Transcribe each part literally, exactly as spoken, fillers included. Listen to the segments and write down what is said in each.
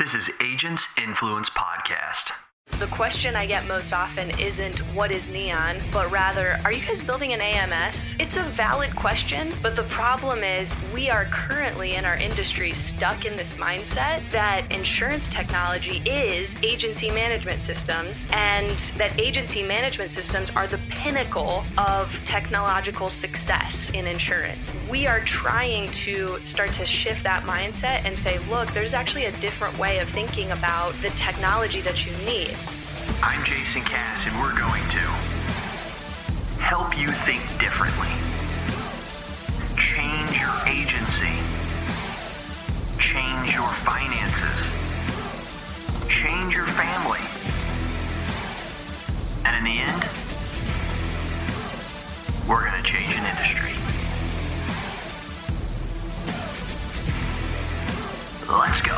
This is Agents Influence Podcast. The question I get most often isn't what is Neon, but rather, are you guys building an A M S? It's a valid question, but the problem is we are currently in our industry stuck in this mindset that insurance technology is agency management systems, and that agency management systems are the pinnacle of technological success in insurance. We are trying to start to shift that mindset and say, look, there's actually a different way of thinking about the technology that you need. I'm Jason Cass, and we're going to help you think differently, change your agency, change your finances, change your family, and in the end, we're going to change an industry. Let's go.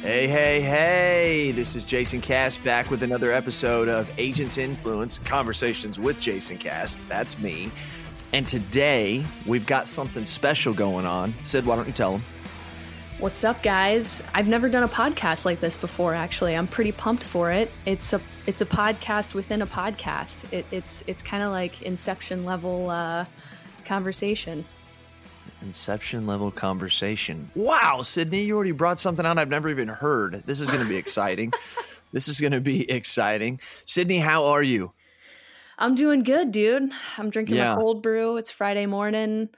Hey, hey, hey, this is Jason Cass back with another episode of Agents Influence, Conversations with Jason Cass. That's me. And today we've got something special going on. Sid, why don't you tell them? What's up, guys? I've never done a podcast like this before, actually. I'm pretty pumped for it. It's a it's a podcast within a podcast. It, it's it's kind of like inception level uh, conversation. Inception level conversation. Wow, Sidney, you already brought something out I've never even heard. This is going to be exciting. This is going to be exciting. Sidney, how are you? I'm doing good, dude. I'm drinking yeah. my cold brew. It's Friday morning.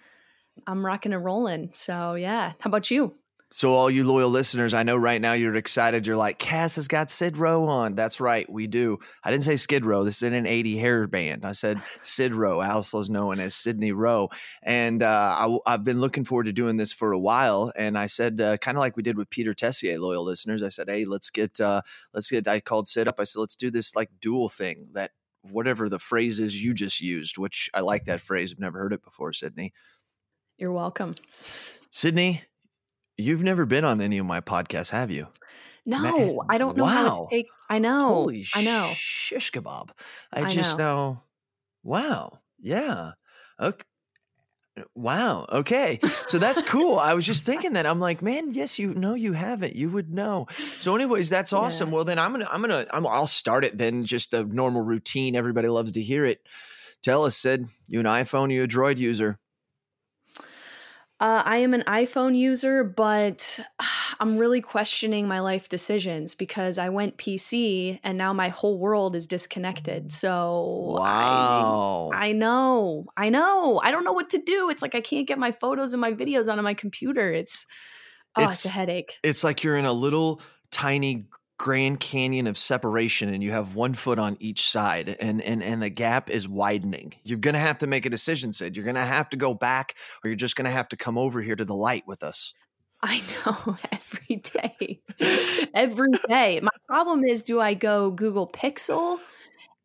I'm rocking and rolling. So yeah. How about you? So all you loyal listeners, I know right now you're excited. You're like, Cass has got Sid Roe on. That's right. We do. I didn't say Skid Row. This isn't an eighty hair band. I said Sid Roe, also known as Sidney Roe. And uh, I, I've been looking forward to doing this for a while. And I said, uh, kind of like we did with Peter Tessier, loyal listeners, I said, hey, let's get, uh, let's get, I called Sid up. I said, let's do this like dual thing, that whatever the phrase is you just used, which I like that phrase. I've never heard it before, Sidney. You're welcome. Sidney, you've never been on any of my podcasts, have you? No, Man, I don't know wow. how it's take. I know. Holy I know. shish kebab. I, I just know. know. Wow. Yeah. Okay. Wow. Okay. So that's cool. I was just thinking that. I'm like, man, yes, you know, you haven't, you would know. So anyways, that's awesome. Yeah. Well, then I'm going to, I'm going to, I'll start it then. Just the normal routine. Everybody loves to hear it. Tell us, Sid, you an iPhone, you a Droid user? Uh, I am an iPhone user, but I'm really questioning my life decisions because I went P C and now my whole world is disconnected. So wow. I, I know, I know. I don't know what to do. It's like I can't get my photos and my videos onto my computer. It's, oh, it's, it's a headache. It's like you're in a little tiny Grand Canyon of separation and you have one foot on each side, and and and the gap is widening. You're going to have to make a decision, Sid. You're going to have to go back, or you're just going to have to come over here to the light with us. I know, every day, every day. My problem is, do I go Google Pixel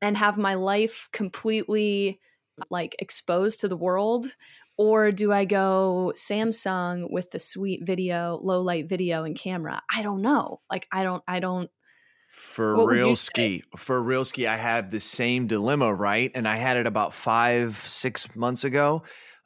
and have my life completely like exposed to the world? Or do I go Samsung with the sweet video, low light video and camera? I don't know. Like, I don't, I don't. For real ski, for real ski, I have the same dilemma, right? And I had it about five, six months ago.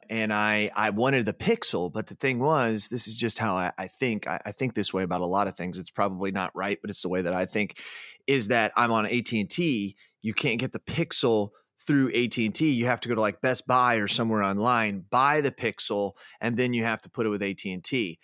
And I, I wanted the Pixel, but the thing was, this is just how I, I think. I, I think this way about a lot of things. It's probably not right, but it's the way that I think, is that I'm on A T and T. You can't get the Pixel through A T and T, you have to go to like Best Buy or somewhere online, buy the Pixel, and then you have to put it with A T and T.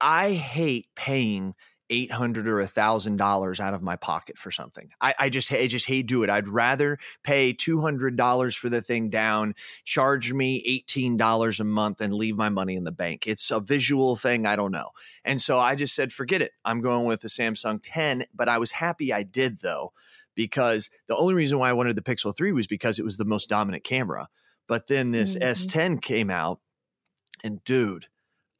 I hate paying eight hundred dollars or one thousand dollars out of my pocket for something. I, I just I just hate do it. I'd rather pay two hundred dollars for the thing down, charge me eighteen dollars a month, and leave my money in the bank. It's a visual thing. I don't know. And so I just said, forget it. I'm going with the Samsung ten, but I was happy I did though, because the only reason why I wanted the Pixel three was because it was the most dominant camera. But then this mm-hmm. S ten came out, and dude,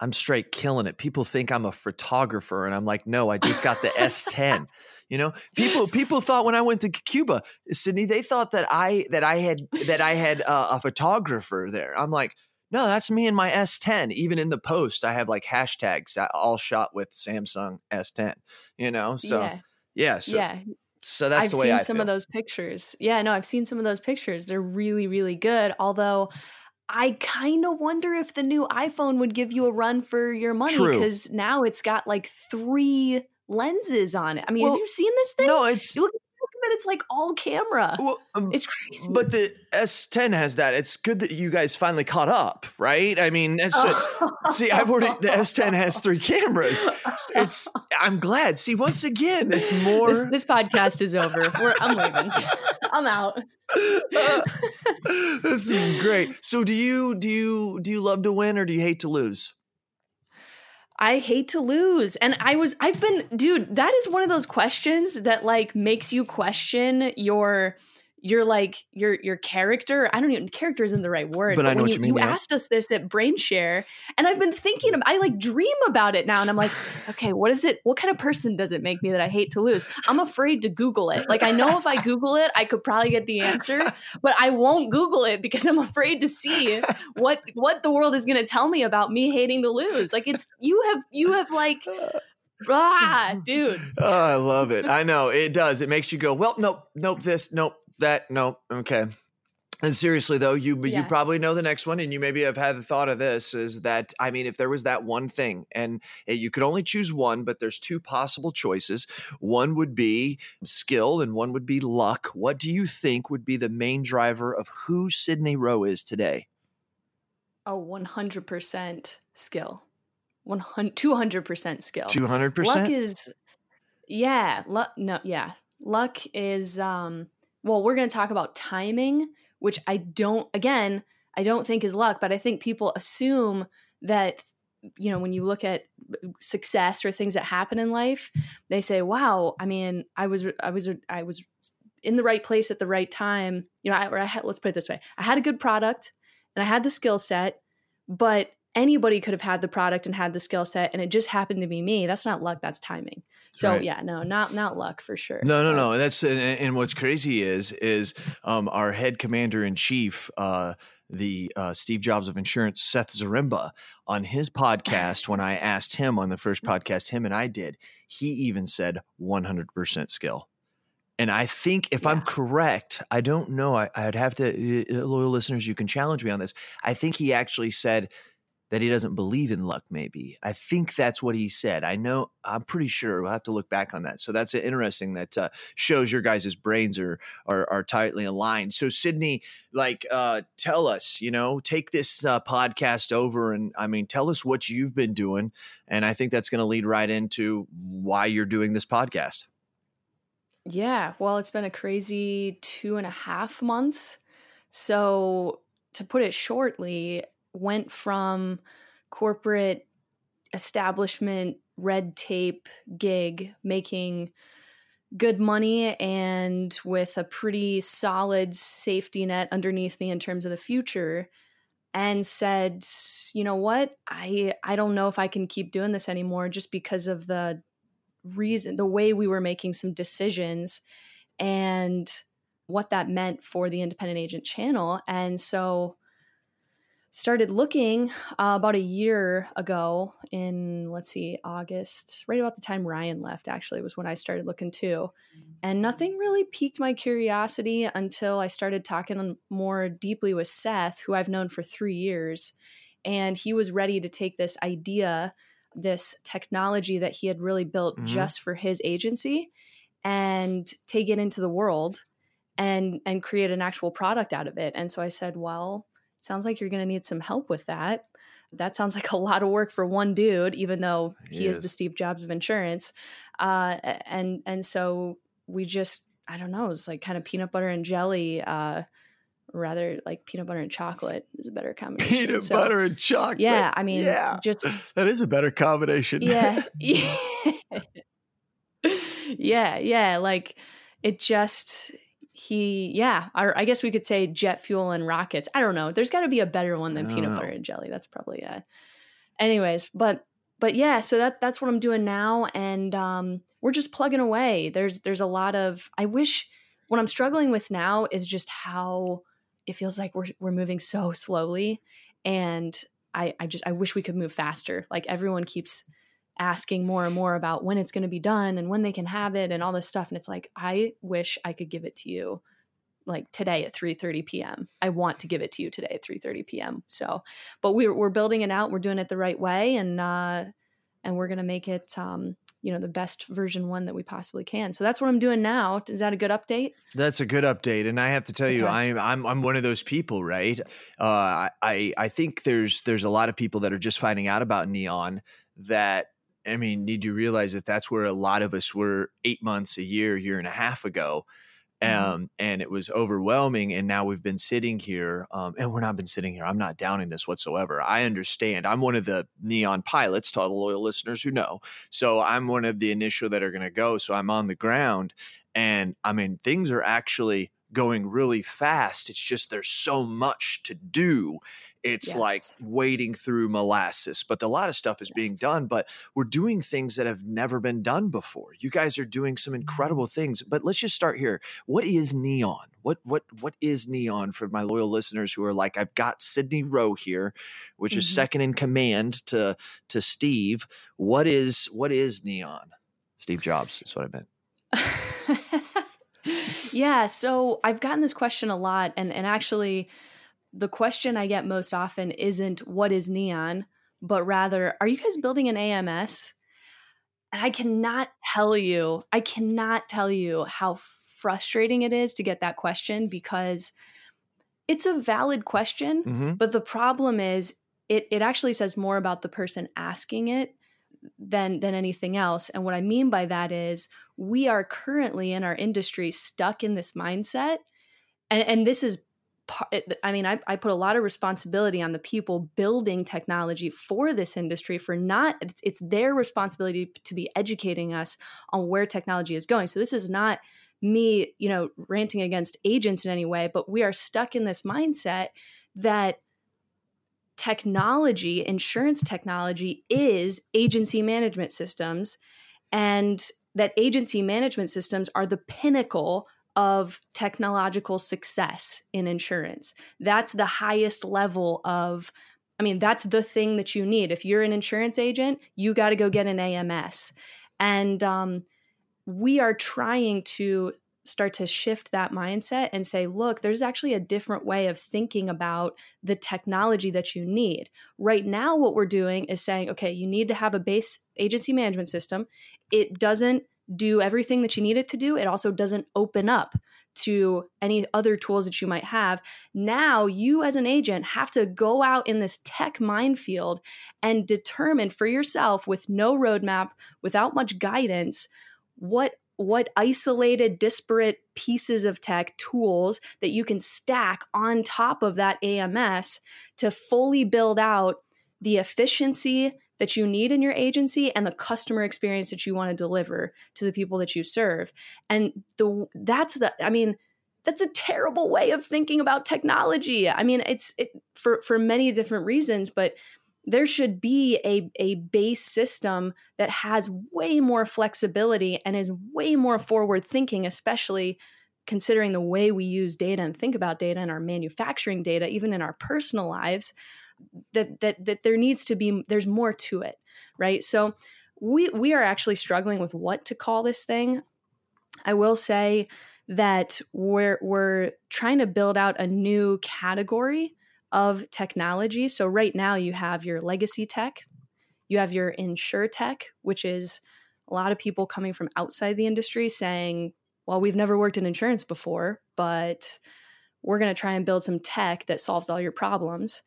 I'm straight killing it. People think I'm a photographer, and I'm like, no, I just got the S ten. You know, people people thought when I went to Cuba, Sydney, they thought that I that I had that I had uh, a photographer there. I'm like, no, that's me and my S ten. Even in the post, I have like hashtags, all shot with Samsung S ten. You know, so yeah, yeah so. Yeah. So that's I've the way I I've seen some feel. of those pictures. Yeah, no, I've seen some of those pictures. They're really, really good. Although I kind of wonder if the new iPhone would give you a run for your money, because now it's got like three lenses on it. I mean, well, have you seen this thing? No, it's you look at it, it's like all camera. Well, um, it's crazy. But the S ten has that. It's good that you guys finally caught up, right? I mean, that's oh. a, see, I've already the S ten has three cameras. It's I'm glad. See, once again, it's more. This, this podcast is over. We're, I'm leaving. I'm out. uh, this is great. So do you do you do you love to win, or do you hate to lose? I hate to lose. And I was I've been dude, that is one of those questions that like makes you question your your like your your character. I don't even character isn't the right word. But, but I know what you, you mean. You yeah. asked us this at Brainshare, and I've been thinking I like dream about it now, and I'm like, okay, what is it? What kind of person does it make me that I hate to lose? I'm afraid to Google it. Like I know if I Google it, I could probably get the answer, but I won't Google it because I'm afraid to see what what the world is going to tell me about me hating to lose. Like it's you have you have like ah, dude. Oh, I love it. I know. It does. It makes you go, well, nope, nope, this, nope. That no okay, and seriously though, you yeah. you probably know the next one, and you maybe have had the thought of this is that I mean, if there was that one thing, and you could only choose one, but there's two possible choices. One would be skill, and one would be luck. What do you think would be the main driver of who Sidney Roe is today? Oh, one hundred percent skill, two hundred percent skill, two hundred percent. Luck is yeah, luck no yeah, luck is um. Well, we're going to talk about timing, which I don't, again, I don't think is luck, but I think people assume that, you know, when you look at success or things that happen in life, they say, wow, I mean, I was, I was, I was in the right place at the right time. You know, I, or I had, let's put it this way. I had a good product and I had the skill set, but anybody could have had the product and had the skill set, and it just happened to be me. That's not luck. That's timing. So right. yeah, no, not not luck for sure. No, no, no. That's and, and what's crazy is is um, our head commander in chief, uh, the uh, Steve Jobs of insurance, Seth Zaremba, on his podcast. When I asked him on the first podcast, him and I did, he even said one hundred percent skill. And I think if yeah. I'm correct, I don't know. I, I'd have to uh, loyal listeners, you can challenge me on this. I think he actually said that he doesn't believe in luck, maybe. I think that's what he said. I know, I'm pretty sure. We'll have to look back on that. So that's interesting. That uh, shows your guys' brains are, are are tightly aligned. So Sidney, like, uh, tell us, you know, take this uh, podcast over and, I mean, tell us what you've been doing. And I think that's going to lead right into why you're doing this podcast. Yeah, well, it's been a crazy two and a half months. So to put it shortly, went from corporate establishment, red tape gig, making good money and with a pretty solid safety net underneath me in terms of the future, and said, you know what, I, I don't know if I can keep doing this anymore, just because of the reason, the way we were making some decisions and what that meant for the independent agent channel. And so started looking uh, about a year ago in, let's see, August, right about the time Ryan left, actually, was when I started looking too. And nothing really piqued my curiosity until I started talking more deeply with Seth, who I've known for three years. And he was ready to take this idea, this technology that he had really built mm-hmm. just for his agency, and take it into the world and and create an actual product out of it. And so I said, well, sounds like you're going to need some help with that. That sounds like a lot of work for one dude, even though he yes. is the Steve Jobs of insurance. Uh, and and so we just, I don't know, it's like kind of peanut butter and jelly, uh, rather like peanut butter and chocolate is a better combination. Peanut so, butter and chocolate. Yeah, I mean, yeah. just. That is a better combination. Yeah. yeah, yeah. Like it just... He, yeah, I guess we could say jet fuel and rockets. I don't know. There's got to be a better one than peanut know. butter and jelly. That's probably it. Anyways, but but yeah, so that that's what I'm doing now, and um, we're just plugging away. There's there's a lot of I wish what I'm struggling with now is just how it feels like we're we're moving so slowly, and I I just I wish we could move faster. Like everyone keeps asking more and more about when it's going to be done and when they can have it and all this stuff. And it's like, I wish I could give it to you like today at three thirty p.m. I want to give it to you today at three thirty p.m. So, but we're, we're building it out. We're doing it the right way. And, uh, and we're going to make it, um, you know, the best version one that we possibly can. So that's what I'm doing now. Is that a good update? That's a good update. And I have to tell you, okay. I'm, I'm, I'm one of those people, right? Uh, I, I think there's, there's a lot of people that are just finding out about Neon that, I mean, need to realize that that's where a lot of us were eight months, a year, year and a half ago. Um, mm-hmm. And it was overwhelming. And now we've been sitting here um, and we're not been sitting here. I'm not downing this whatsoever. I understand. I'm one of the Neon pilots, to all the loyal listeners who know. So I'm one of the initial that are going to go. So I'm on the ground, and I mean, things are actually going really fast. It's just, there's so much to do. It's yes. like wading through molasses, but a lot of stuff is yes. being done, but we're doing things that have never been done before. You guys are doing some incredible things, but let's just start here. What is Neon? What, what, what is Neon for my loyal listeners who are like, I've got Sidney Roe here, which mm-hmm. is second in command to, to Steve. What is, what is Neon? Steve Jobs is what I meant. Yeah. So I've gotten this question a lot, and, and actually, the question I get most often isn't what is Neon, but rather, are you guys building an A M S? And I cannot tell you, I cannot tell you how frustrating it is to get that question, because it's a valid question, mm-hmm. but the problem is it it actually says more about the person asking it than than anything else. And what I mean by that is we are currently in our industry stuck in this mindset. And, and this is I mean, I, I put a lot of responsibility on the people building technology for this industry for not, it's, it's their responsibility to be educating us on where technology is going. So this is not me, you know, ranting against agents in any way, but we are stuck in this mindset that technology, insurance technology, is agency management systems, and that agency management systems are the pinnacle of technological success in insurance. That's the highest level of, I mean, that's the thing that you need. If you're an insurance agent, you got to go get an A M S. And um, we are trying to start to shift that mindset and say, look, there's actually a different way of thinking about the technology that you need. Right now, what we're doing is saying, okay, you need to have a base agency management system. It doesn't do everything that you need it to do. It also doesn't open up to any other tools that you might have. Now you as an agent have to go out in this tech minefield and determine for yourself, with no roadmap, without much guidance, what what isolated, disparate pieces of tech tools that you can stack on top of that A M S to fully build out the efficiency that you need in your agency and the customer experience that you want to deliver to the people that you serve. And the that's the, I mean, that's a terrible way of thinking about technology. I mean, it's it, for, for many different reasons, but there should be a, a base system that has way more flexibility and is way more forward thinking, especially considering the way we use data and think about data and our manufacturing data, even in our personal lives. That that that there needs to be, there's more to it, right? So we we are actually struggling with what to call this thing. I will say that we're we're trying to build out a new category of technology. So right now you have your legacy tech, you have your insure tech, which is a lot of people coming from outside the industry saying, well, we've never worked in insurance before, but we're going to try and build some tech that solves all your problems.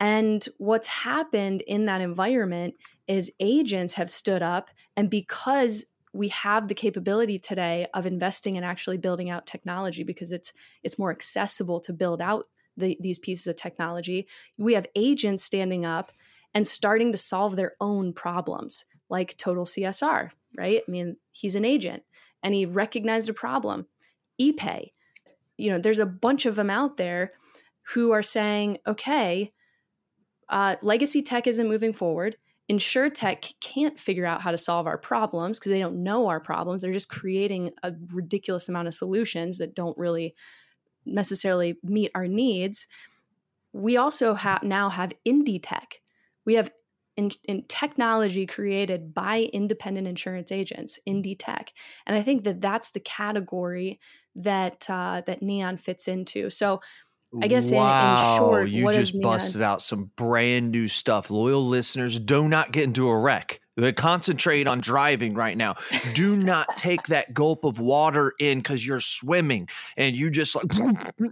And what's happened in that environment is agents have stood up, and because we have the capability today of investing in actually building out technology, because it's it's more accessible to build out the, these pieces of technology, we have agents standing up and starting to solve their own problems, like Total C S R, right? I mean, he's an agent and he recognized a problem. E-pay, you know, there's a bunch of them out there who are saying, okay, Uh, legacy tech isn't moving forward. Insure tech can't figure out how to solve our problems because they don't know our problems. They're just creating a ridiculous amount of solutions that don't really necessarily meet our needs. We also ha- now have indie tech. We have in, in technology created by independent insurance agents, indie tech. And I think that that's the category that uh, that Neon fits into. So I guess wow. in, in short, you what just busted out some brand new stuff. Loyal listeners, do not get into a wreck. Concentrate on driving right now. Do not take that gulp of water in because you're swimming and you just like,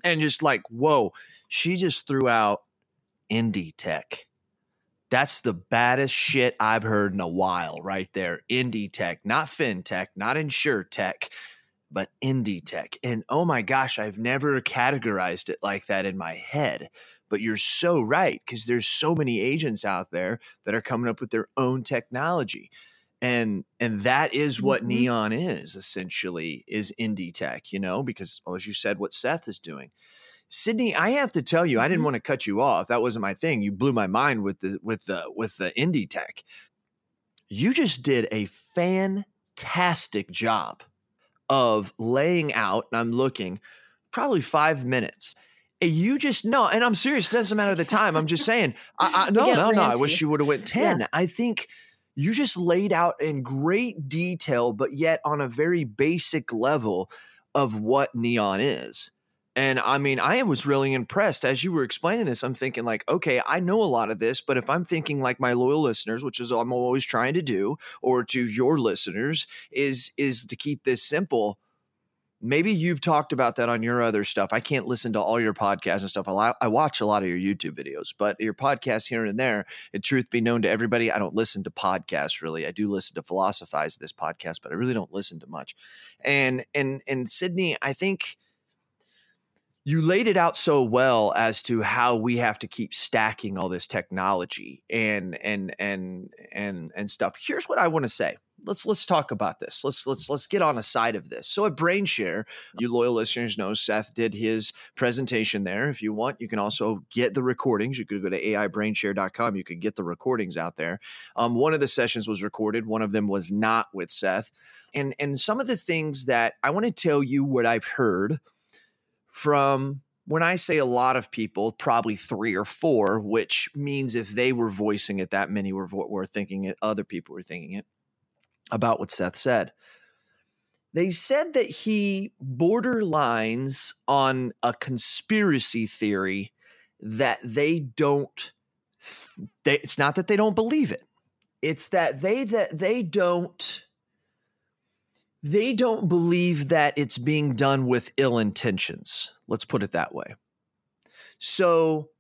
and just like, whoa, she just threw out indie tech. That's the baddest shit I've heard in a while right there. Indie tech, not fintech, not insure tech, but indie tech. And oh my gosh, I've never categorized it like that in my head. But you're so right, because there's so many agents out there that are coming up with their own technology. And and that is what mm-hmm. Neon is, essentially, is indie tech, you know, because well, as you said, what Seth is doing. Sidney, I have to tell you, I didn't want to cut you off. That wasn't my thing. You blew my mind with the with the with the indie tech. You just did a fantastic job of laying out, and I'm looking, probably five minutes. You just no, and I'm serious. It doesn't matter the time. I'm just saying. I, I, no, yeah, no, no. I wish you would have went ten. Yeah. I think you just laid out in great detail, but yet on a very basic level of what Neon is. And I mean, I was really impressed as you were explaining this. I'm thinking like, okay, I know a lot of this, but if I'm thinking like my loyal listeners, which is I'm always trying to do, or to your listeners, is is to keep this simple. Maybe you've talked about that on your other stuff. I can't listen to all your podcasts and stuff. I watch a lot of your YouTube videos, but your podcasts here and there, and truth be known to everybody, I don't listen to podcasts really. I do listen to Philosophize, this podcast, but I really don't listen to much. And and and Sidney, I think you laid it out so well as to how we have to keep stacking all this technology and and and and and stuff. Here's what I want to say. Let's let's talk about this. Let's let's let's get on a side of this. So at Brainshare, you loyal listeners know Seth did his presentation there. If you want, you can also get the recordings. You could go to A I Brainshare dot com. You could get the recordings out there. Um, one of the sessions was recorded. One of them was not with Seth. And and some of the things that I want to tell you what I've heard from when I say a lot of people, probably three or four, which means if they were voicing it, that many were were thinking it. Other people were thinking it. About what Seth said. They said that he borderlines on a conspiracy theory that they don't, they, it's not that they don't believe it. It's that they, that they don't, they don't believe that it's being done with ill intentions. Let's put it that way. So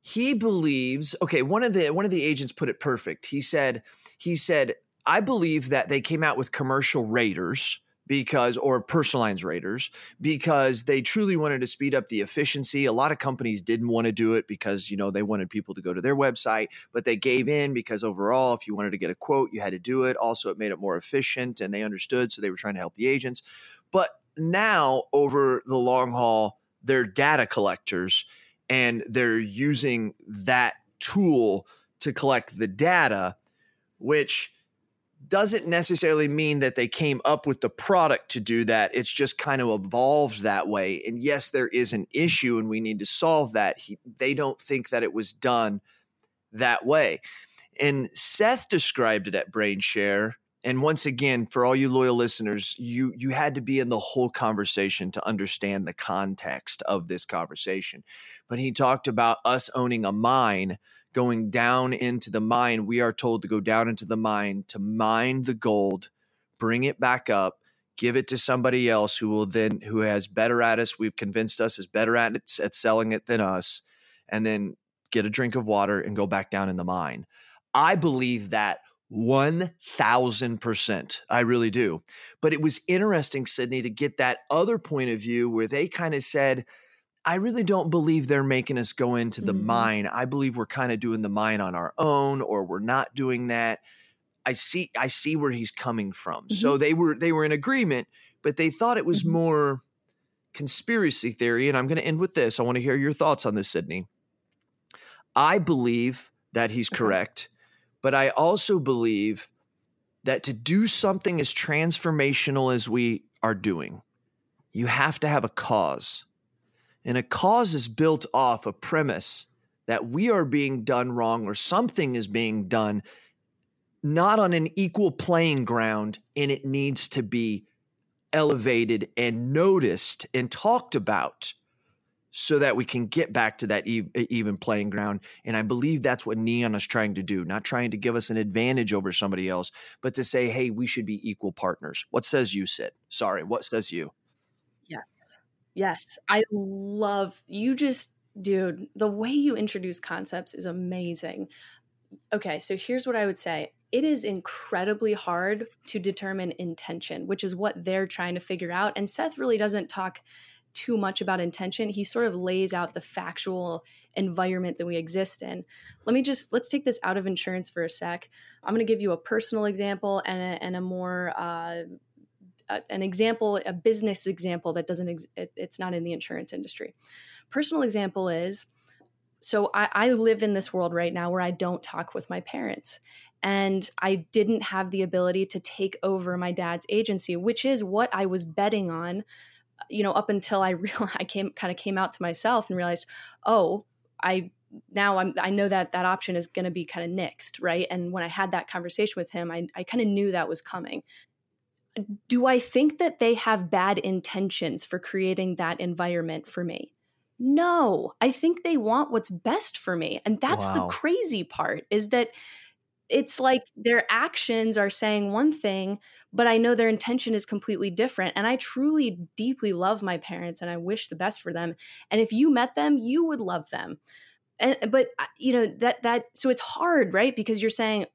he believes, okay, one of the, one of the agents put it perfect. He said, he said, I believe that they came out with commercial raters because, or personal lines raters, because they truly wanted to speed up the efficiency. A lot of companies didn't want to do it because, you know, they wanted people to go to their website, but they gave in because overall, if you wanted to get a quote, you had to do it. Also, it made it more efficient and they understood. So they were trying to help the agents. But now over the long haul, they're data collectors and they're using that tool to collect the data, which doesn't necessarily mean that they came up with the product to do that. It's just kind of evolved that way. And yes, there is an issue and we need to solve that. He, they don't think that it was done that way. And Seth described it at Brainshare. And once again, for all you loyal listeners, you you had to be in the whole conversation to understand the context of this conversation. But he talked about us owning a mine, going down into the mine. We are told to go down into the mine, to mine the gold, bring it back up, give it to somebody else who will then, who has better at us, we've convinced us is better at it, at selling it than us, and then get a drink of water and go back down in the mine. I believe that one thousand percent. I really do. But it was interesting, Sidney, to get that other point of view where they kind of said, I really don't believe they're making us go into the mm-hmm. mine. I believe we're kind of doing the mine on our own, or we're not doing that. I see I see where he's coming from. Mm-hmm. So they were they were in agreement, but they thought it was mm-hmm. more conspiracy theory. And I'm going to end with this. I want to hear your thoughts on this, Sidney. I believe that he's okay. correct, but I also believe that to do something as transformational as we are doing, you have to have a cause. And a cause is built off a premise that we are being done wrong or something is being done not on an equal playing ground, and it needs to be elevated and noticed and talked about so that we can get back to that even playing ground. And I believe that's what Neon is trying to do, not trying to give us an advantage over somebody else, but to say, hey, we should be equal partners. What says you, Sid? Sorry, what says you? Yes. Yes. I love you just, dude, the way you introduce concepts is amazing. Okay, so here's what I would say. It is incredibly hard to determine intention, which is what they're trying to figure out. And Seth really doesn't talk too much about intention. He sort of lays out the factual environment that we exist in. Let me just, let's take this out of insurance for a sec. I'm going to give you a personal example and a, and a more, uh, a, an example, a business example that doesn't, ex- it, it's not in the insurance industry. Personal example is, so I, I live in this world right now where I don't talk with my parents. And I didn't have the ability to take over my dad's agency, which is what I was betting on, you know, up until I realized I came kind of came out to myself and realized, oh, I now I'm, I know that that option is going to be kind of nixed, right? And when I had that conversation with him, I, I kind of knew that was coming. Do I think that they have bad intentions for creating that environment for me? No, I think they want what's best for me. And that's wow. The crazy part is that it's like their actions are saying one thing, but I know their intention is completely different. And I truly, deeply love my parents and I wish the best for them. And if you met them, you would love them. And, but, you know, that, that, so it's hard, right? Because you're saying,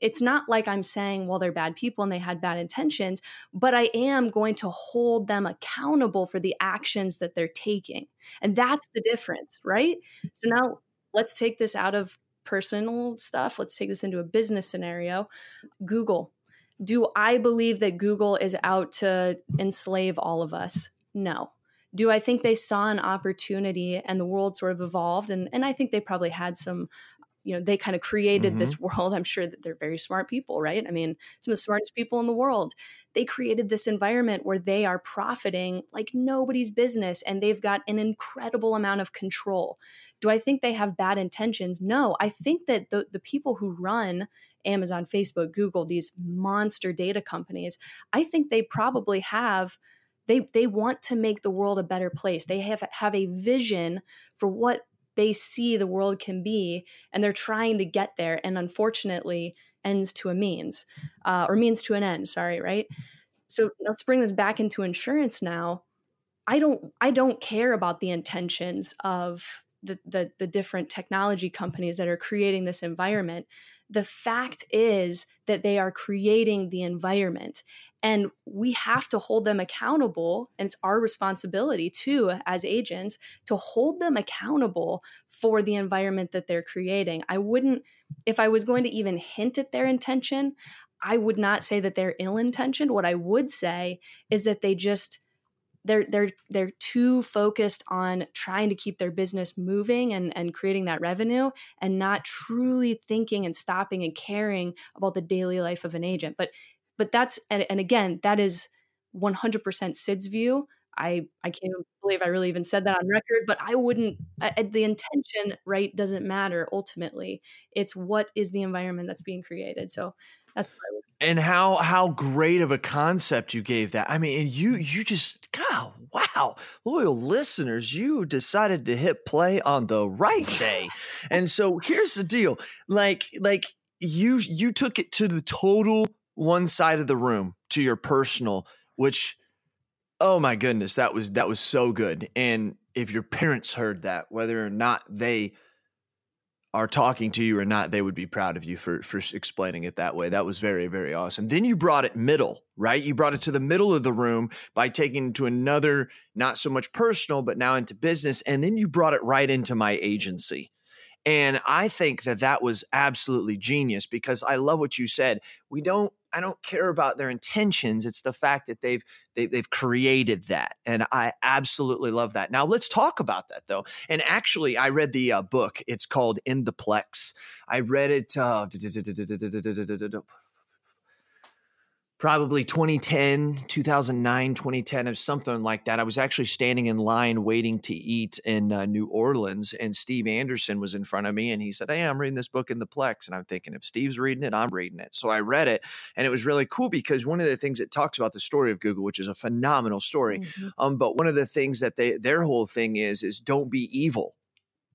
it's not like I'm saying, well, they're bad people and they had bad intentions, but I am going to hold them accountable for the actions that they're taking. And that's the difference, right? So now let's take this out of personal stuff. Let's take this into a business scenario. Google. Do I believe that Google is out to enslave all of us? No. Do I think they saw an opportunity and the world sort of evolved? And, and I think they probably had some, you know, they kind of created mm-hmm. this world. I'm sure that they're very smart people, right? I mean, some of the smartest people in the world. They created this environment where they are profiting like nobody's business and they've got an incredible amount of control. Do I think they have bad intentions? No, I think that the, the people who run Amazon, Facebook, Google, these monster data companies, I think they probably have they they want to make the world a better place. They have have a vision for what they see the world can be, and they're trying to get there. And unfortunately, ends to a means, uh, or means to an end, sorry, right? So let's bring this back into insurance now. I don't I don't care about the intentions of the, the, the different technology companies that are creating this environment. The fact is that they are creating the environment. And we have to hold them accountable, and it's our responsibility too, as agents, to hold them accountable for the environment that they're creating. I wouldn't, if I was going to even hint at their intention, I would not say that they're ill-intentioned. What I would say is that they just, they're they're they're too focused on trying to keep their business moving and, and creating that revenue and not truly thinking and stopping and caring about the daily life of an agent. But But that's, and, and again, that is one hundred percent Sid's view. I, I can't believe I really even said that on record, but I wouldn't, I, the intention, right, doesn't matter ultimately. It's what is the environment that's being created. So that's what I would say. And how, how great of a concept you gave that. I mean, and you, you just, God, wow, loyal listeners, you decided to hit play on the right day. And so here's the deal. Like, like you, you took it to the total one side of the room to your personal, which, oh my goodness, that was that was so good. And if your parents heard that, whether or not they are talking to you or not, they would be proud of you for for explaining it that way. That was very, very awesome. Then you brought it middle, right? You brought it to the middle of the room by taking it to another, not so much personal, but now into business. And then you brought it right into my agency. And I think that that was absolutely genius because I love what you said. We don't, I don't care about their intentions. It's the fact that they've, they, they've created that. And I absolutely love that. Now let's talk about that though. And actually I read the uh, book, it's called In the Plex. I read it, uh, probably twenty ten, two thousand nine, twenty ten, or something like that. I was actually standing in line waiting to eat in uh, New Orleans, and Steve Anderson was in front of me, and he said, "Hey, I'm reading this book In the Plex." And I'm thinking, if Steve's reading it, I'm reading it. So I read it, and it was really cool because one of the things it talks about the story of Google, which is a phenomenal story. Mm-hmm. Um, but one of the things that they their whole thing is, is don't be evil.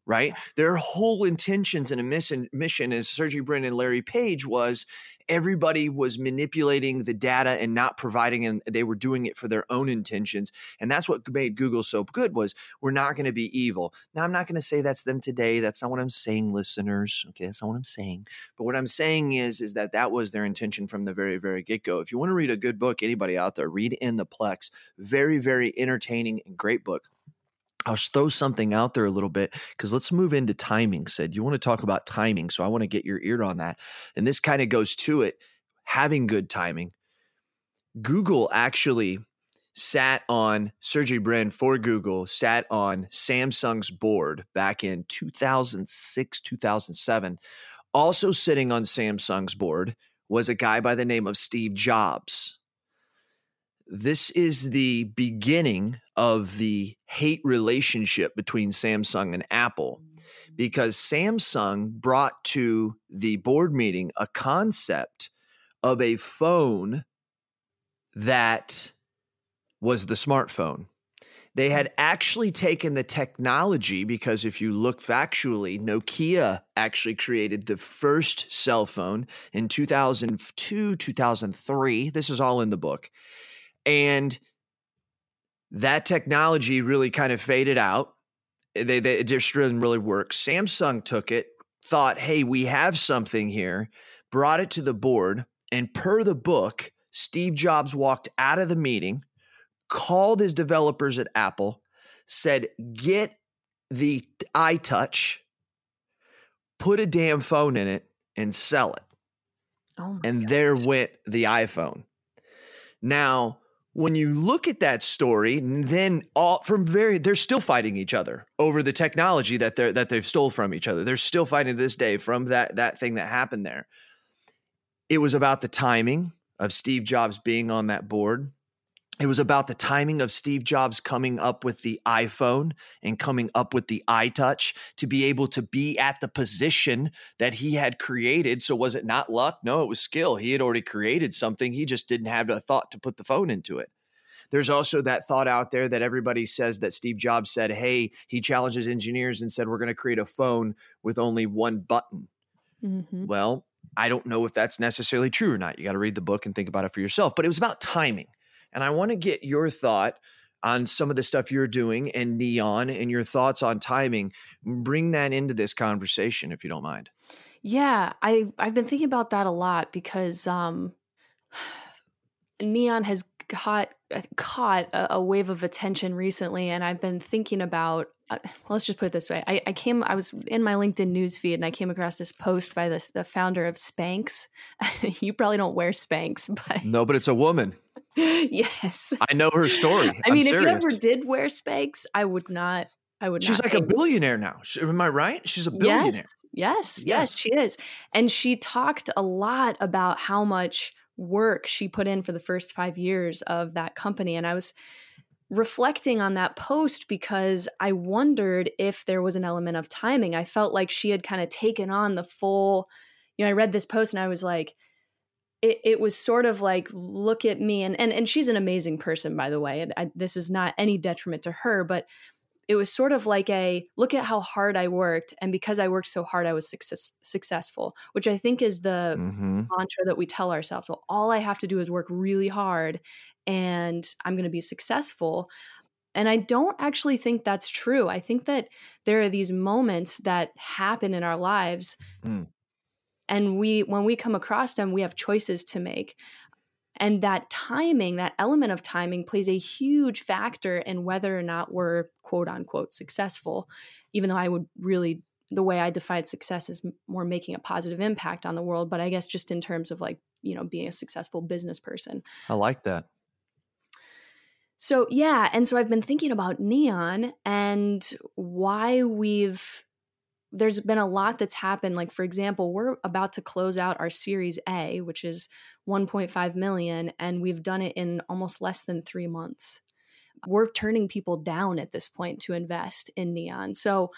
Right? Their whole intentions and a mission, as Sergey Brin and Larry Page, was everybody was manipulating the data and not providing, and they were doing it for their own intentions. And that's what made Google so good, was we're not going to be evil. Now, I'm not going to say that's them today. That's not what I'm saying, listeners. Okay, that's not what I'm saying. But what I'm saying is, is that that was their intention from the very, very get-go. If you want to read a good book, anybody out there, read In the Plex. Very, very entertaining and great book. I'll throw something out there a little bit because let's move into timing. Sid, you want to talk about timing, so I want to get your ear on that. And this kind of goes to it, having good timing. Google actually sat on, Sergey Brin for Google, sat on Samsung's board back in two thousand six, two thousand seven. Also sitting on Samsung's board was a guy by the name of Steve Jobs. This is the beginning of the hate relationship between Samsung and Apple, because Samsung brought to the board meeting a concept of a phone that was the smartphone. They had actually taken the technology, because if you look factually, Nokia actually created the first cell phone in two thousand two, two thousand three. This is all in the book. And that technology really kind of faded out. They, they, it just didn't really work. Samsung took it, thought, hey, we have something here, brought it to the board. And per the book, Steve Jobs walked out of the meeting, called his developers at Apple, said, get the iTouch, put a damn phone in it, and sell it. Oh my and gosh. There went the iPhone. Now, when you look at that story, then all from very, they're still fighting each other over the technology that they're that they've stole from each other. They're still fighting to this day from that that thing that happened there. It was about the timing of Steve Jobs being on that board. It was about the timing of Steve Jobs coming up with the iPhone and coming up with the iTouch to be able to be at the position that he had created. So was it not luck? No, it was skill. He had already created something. He just didn't have the thought to put the phone into it. There's also that thought out there that everybody says that Steve Jobs said, hey, he challenges engineers and said, we're going to create a phone with only one button. Mm-hmm. Well, I don't know if that's necessarily true or not. You got to read the book and think about it for yourself. But it was about timing. And I want to get your thought on some of the stuff you're doing and Neon and your thoughts on timing. Bring that into this conversation, if you don't mind. Yeah, I, I've been thinking about that a lot because um, Neon has caught, caught a, a wave of attention recently. And I've been thinking about, uh, let's just put it this way. I, I came, I was in my LinkedIn newsfeed and I came across this post by this, the founder of Spanx. You probably don't wear Spanx, but. No, but it's a woman. Yes. I know her story. I I'm mean, serious. If you ever did wear Spanx, I would not, I would She's not. She's like a billionaire now. She, am I right? She's a billionaire. Yes, yes, yes, yes, she is. And she talked a lot about how much work she put in for the first five years of that company. And I was reflecting on that post because I wondered if there was an element of timing. I felt like she had kind of taken on the full, you know, I read this post and I was like, It, it was sort of like, look at me. And, and, and she's an amazing person, by the way. And I, this is not any detriment to her, but it was sort of like a, look at how hard I worked. And because I worked so hard, I was success, successful, which I think is the mm-hmm. mantra that we tell ourselves. Well, all I have to do is work really hard and I'm going to be successful. And I don't actually think that's true. I think that there are these moments that happen in our lives mm. And we, when we come across them, we have choices to make. And that timing, that element of timing plays a huge factor in whether or not we're quote unquote successful, even though I would really, the way I define success is more making a positive impact on the world. But I guess just in terms of like, you know, being a successful business person. I like that. So, yeah. And so I've been thinking about Neon and why we've... There's been a lot that's happened. Like, for example, we're about to close out our Series A, which is one point five million, and we've done it in almost less than three months. We're turning people down at this point to invest in Neon. So,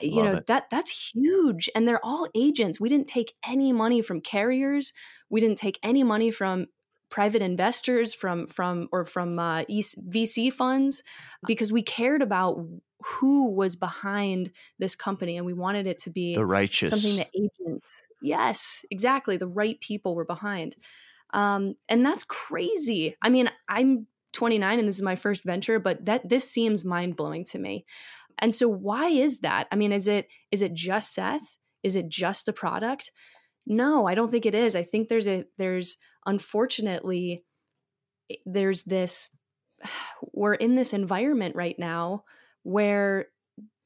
you know, that that's huge. And they're all agents. We didn't take any money from carriers. We didn't take any money from private investors, from from or from uh, V C funds, because we cared about who was behind this company, and we wanted it to be the righteous, something that agents, yes, exactly, the right people were behind. Um, and that's crazy. I mean, I'm twenty-nine and this is my first venture, but that this seems mind-blowing to me. And so why is that? I mean, is it is it just Seth? Is it just the product? No, I don't think it is. I think there's a there's unfortunately there's this we're in this environment right now where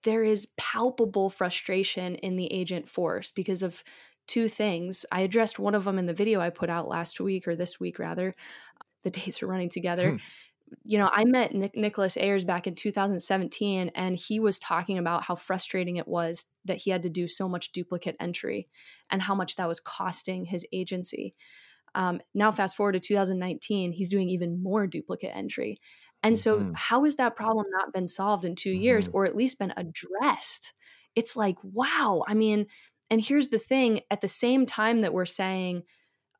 there is palpable frustration in the agent force because of two things. I addressed one of them in the video I put out last week or this week rather. The days are running together. Hmm. You know, I met Nick- Nicholas Ayers back in two thousand seventeen, and he was talking about how frustrating it was that he had to do so much duplicate entry and how much that was costing his agency. Um, now, fast forward to two thousand nineteen, he's doing even more duplicate entry. And so mm-hmm. how has that problem not been solved in two mm-hmm. years, or at least been addressed? It's like, wow. I mean, and here's the thing, at the same time that we're saying,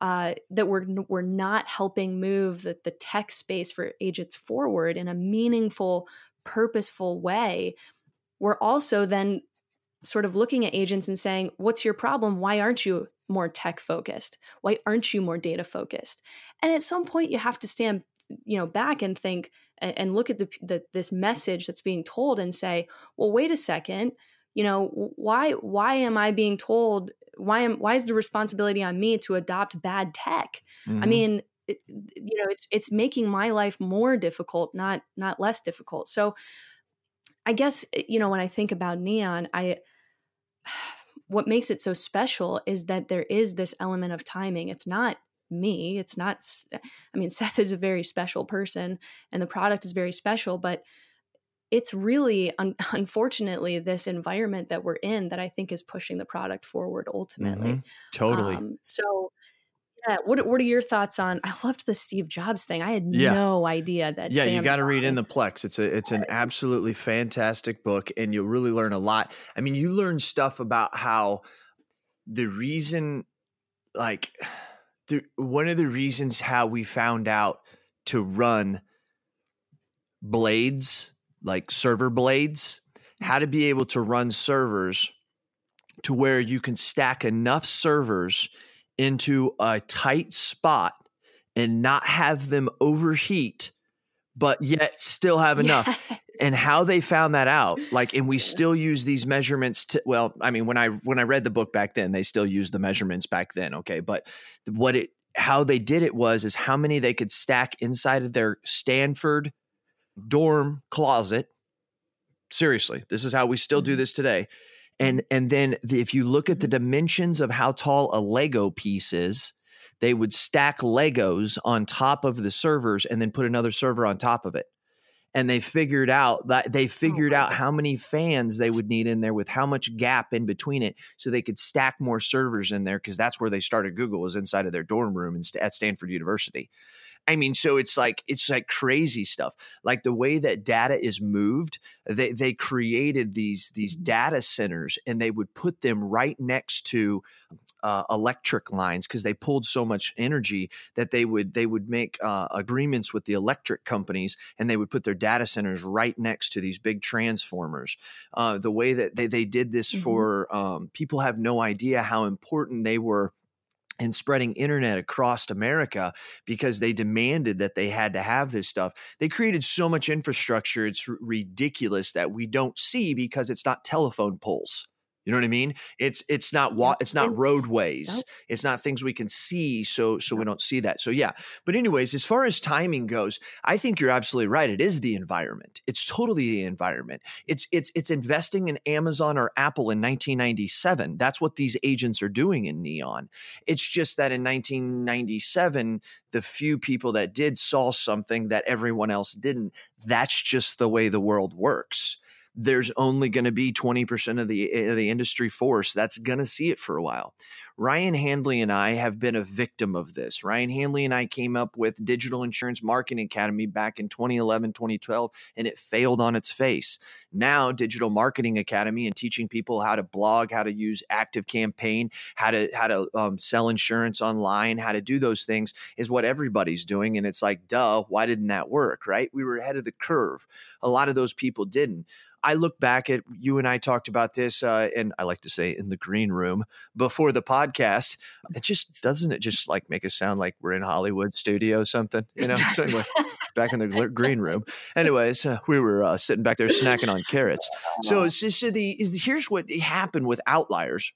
Uh, that we're we're not helping move the, the tech space for agents forward in a meaningful, purposeful way, we're also then sort of looking at agents and saying, what's your problem? Why aren't you more tech focused? Why aren't you more data focused? And at some point you have to stand, you know, back and think and, and look at the, the this message that's being told and say, well, wait a second, you know, why why am I being told Why am why is the responsibility on me to adopt bad tech? Mm-hmm. I mean, it, you know, it's it's making my life more difficult, not not less difficult. So, I guess, you know, when I think about Neon, I what makes it so special is that there is this element of timing. It's not me. It's not. I mean, Seth is a very special person, and the product is very special, but it's really, un- unfortunately, this environment that we're in that I think is pushing the product forward ultimately. Mm-hmm. Totally. Um, so yeah, what what are your thoughts on, I loved the Steve Jobs thing. I had yeah. no idea that Yeah, Samsung, you got to read In the Plex. It's, a, it's an absolutely fantastic book, and you'll really learn a lot. I mean, you learn stuff about how the reason, like the, one of the reasons how we found out to run blades, like server blades, how to be able to run servers to where you can stack enough servers into a tight spot and not have them overheat, but yet still have enough. Yeah. And how they found that out, like, and we still use these measurements to, well, I mean, when I, when I read the book back then, they still used the measurements back then. Okay. But what it, how they did it was, is how many they could stack inside of their Stanford dorm closet. Seriously, this is how we still do this today. And and then the, if you look at the dimensions of how tall a Lego piece is, they would stack Legos on top of the servers and then put another server on top of it. And they figured out that they figured oh out how many fans they would need in there with how much gap in between it, so they could stack more servers in there, because that's where they started Google, was inside of their dorm room in, at Stanford University. I mean, so it's like it's like crazy stuff. Like the way that data is moved, they they created these these data centers, and they would put them right next to uh, electric lines, because they pulled so much energy that they would they would make uh, agreements with the electric companies, and they would put their data centers right next to these big transformers. Uh, the way that they they did this mm-hmm. for um, people have no idea how important they were and spreading internet across America, because they demanded that they had to have this stuff. They created so much infrastructure. It's r- ridiculous that we don't see, because it's not telephone poles. You know what I mean? It's, it's not, wa- it's not roadways. Nope. It's not things we can see. So, so we don't see that. So yeah. But anyways, as far as timing goes, I think you're absolutely right. It is the environment. It's totally the environment. It's, it's, it's investing in Amazon or Apple in nineteen ninety-seven. That's what these agents are doing in Neon. It's just that in nineteen ninety-seven, the few people that did saw something that everyone else didn't. That's just the way the world works. There's only going to be twenty percent of the, of the industry force that's going to see it for a while. Ryan Handley and I have been a victim of this. Ryan Handley and I came up with Digital Insurance Marketing Academy back in twenty eleven, twenty twelve, and it failed on its face. Now, Digital Marketing Academy and teaching people how to blog, how to use active campaign, how to how to um, sell insurance online, how to do those things is what everybody's doing. And it's like, duh, why didn't that work, right? We were ahead of the curve. A lot of those people didn't. I look back at, you and I talked about this, uh, and I like to say in the green room before the podcast. It just doesn't it just like make us sound like we're in Hollywood studio or something, you know? So anyways, back in the green room. Anyways, uh, we were uh, sitting back there snacking on carrots. So it's just, so the is, here's what happened with Outliers,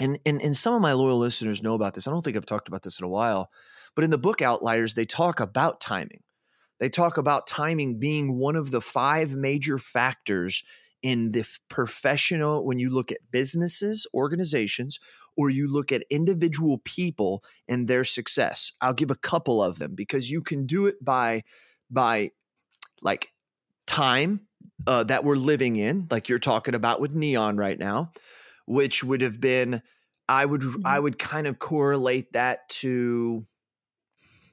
and and and some of my loyal listeners know about this. I don't think I've talked about this in a while, but in the book Outliers, they talk about timing. They talk about timing being one of the five major factors in the professional, when you look at businesses, organizations, or you look at individual people and their success. I'll give a couple of them because you can do it by, by like time uh, that we're living in, like you're talking about with Neon right now, which would have been, I would, mm-hmm. I would kind of correlate that to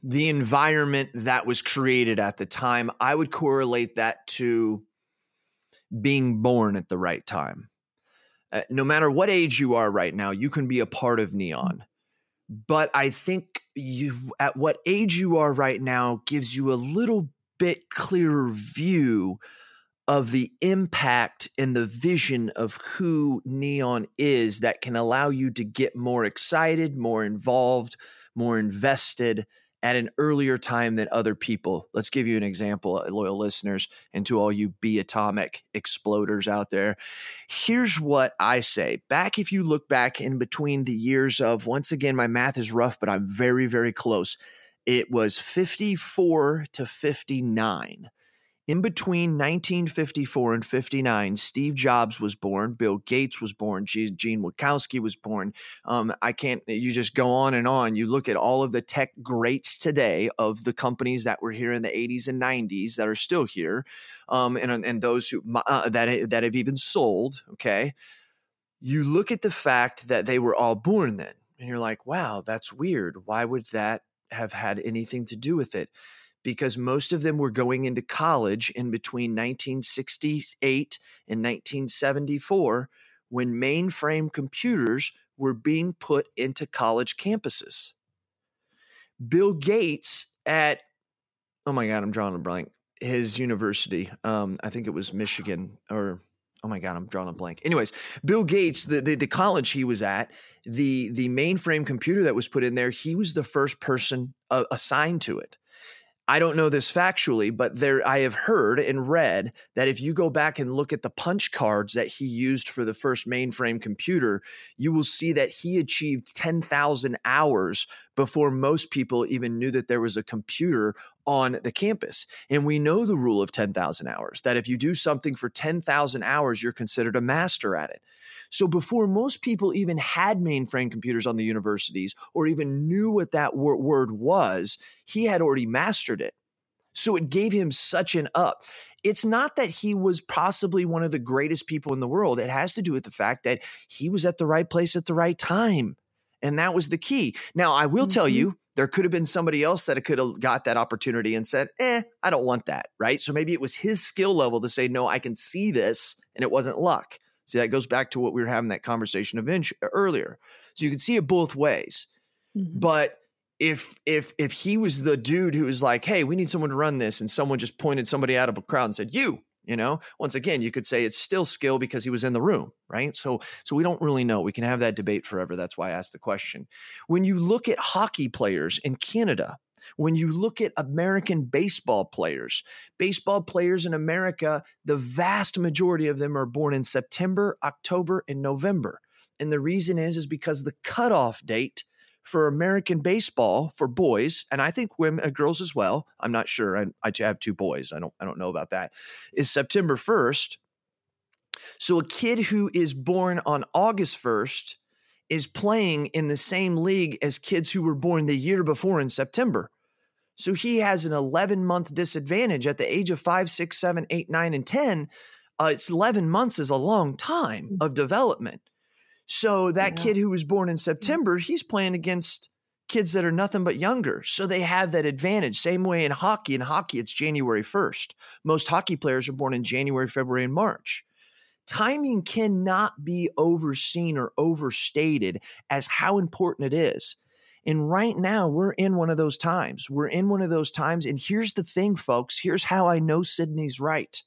the environment that was created at the time. I would correlate that to being born at the right time. Uh, no matter what age you are right now, you can be a part of Neon. But I think you, at what age you are right now gives you a little bit clearer view of the impact and the vision of who Neon is that can allow you to get more excited, more involved, more invested at an earlier time than other people. Let's give you an example, loyal listeners, and to all you Be Atomic exploders out there. Here's what I say. Back, if you look back in between the years of, once again, my math is rough, but I'm very, very close. It was fifty-four to fifty-nine. In between nineteen fifty-four and fifty-nine, Steve Jobs was born, Bill Gates was born, Gene Wachowski was born. Um, I can't, you just go on and on. You look at all of the tech greats today of the companies that were here in the eighties and nineties that are still here, um, and, and those who uh, that, that have even sold, okay? You look at the fact that they were all born then, and you're like, wow, that's weird. Why would that have had anything to do with it? Because most of them were going into college in between nineteen sixty-eight and nineteen seventy-four when mainframe computers were being put into college campuses. Bill Gates at, oh my God, I'm drawing a blank, his university, um, I think it was Michigan or Oh my God, I'm drawing a blank. Anyways, Bill Gates, the, the the college he was at, the the mainframe computer that was put in there, he was the first person uh, assigned to it. I don't know this factually, but there I have heard and read that if you go back and look at the punch cards that he used for the first mainframe computer, you will see that he achieved ten thousand hours before most people even knew that there was a computer on the campus. And we know the rule of ten thousand hours, that if you do something for ten thousand hours, you're considered a master at it. So before most people even had mainframe computers on the universities or even knew what that wor- word was, he had already mastered it. So it gave him such an up. It's not that he was possibly one of the greatest people in the world. It has to do with the fact that he was at the right place at the right time. And that was the key. Now, I will mm-hmm. tell you, there could have been somebody else that could have got that opportunity and said, eh, I don't want that, right? So maybe it was his skill level to say, no, I can see this, and it wasn't luck. See, that goes back to what we were having that conversation of earlier. So you can see it both ways. Mm-hmm. But if if if he was the dude who was like, hey, we need someone to run this, and someone just pointed somebody out of a crowd and said, you, you know, once again, you could say it's still skill because he was in the room, right? So so we don't really know. We can have that debate forever. That's why I asked the question. When you look at hockey players in Canada, when you look at American baseball players, baseball players in America, the vast majority of them are born in September, October, and November. And the reason is, is because the cutoff date for American baseball for boys, and I think women, uh, girls as well, I'm not sure. I, I have two boys. I don't, I don't know about that, is September first. So a kid who is born on August first is playing in the same league as kids who were born the year before in September. So he has an eleven-month disadvantage at the age of five, six, seven, eight, nine, and ten. Uh, it's eleven months is a long time of development. So that yeah. kid who was born in September, he's playing against kids that are nothing but younger. So they have that advantage. Same way in hockey. In hockey, it's January first. Most hockey players are born in January, February, and March. Timing cannot be overseen or overstated as how important it is. And right now, we're in one of those times. We're in one of those times. And here's the thing, folks. Here's how I know Sidney's right.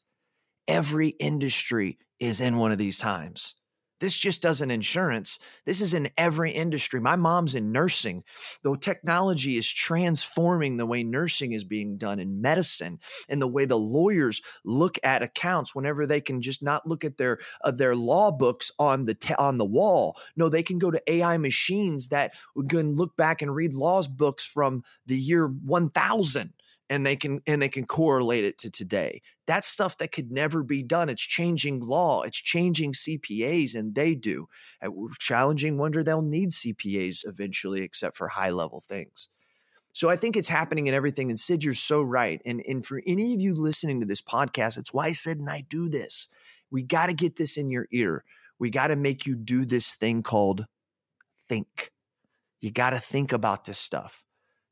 Every industry is in one of these times. This just doesn't insurance. This is in every industry. My mom's in nursing. The technology is transforming the way nursing is being done in medicine and the way the lawyers look at accounts whenever they can just not look at their uh, their law books on the te- on the wall. No, they can go to A I machines that can look back and read laws books from the year one thousand. And they can and they can correlate it to today. That's stuff that could never be done. It's changing law. It's changing C P As, and they do. And we're challenging wonder they'll need C P As eventually, except for high-level things. So I think it's happening in everything, and Sid, you're so right. And, and for any of you listening to this podcast, it's why Sid and I do this. We got to get this in your ear. We got to make you do this thing called think. You got to think about this stuff.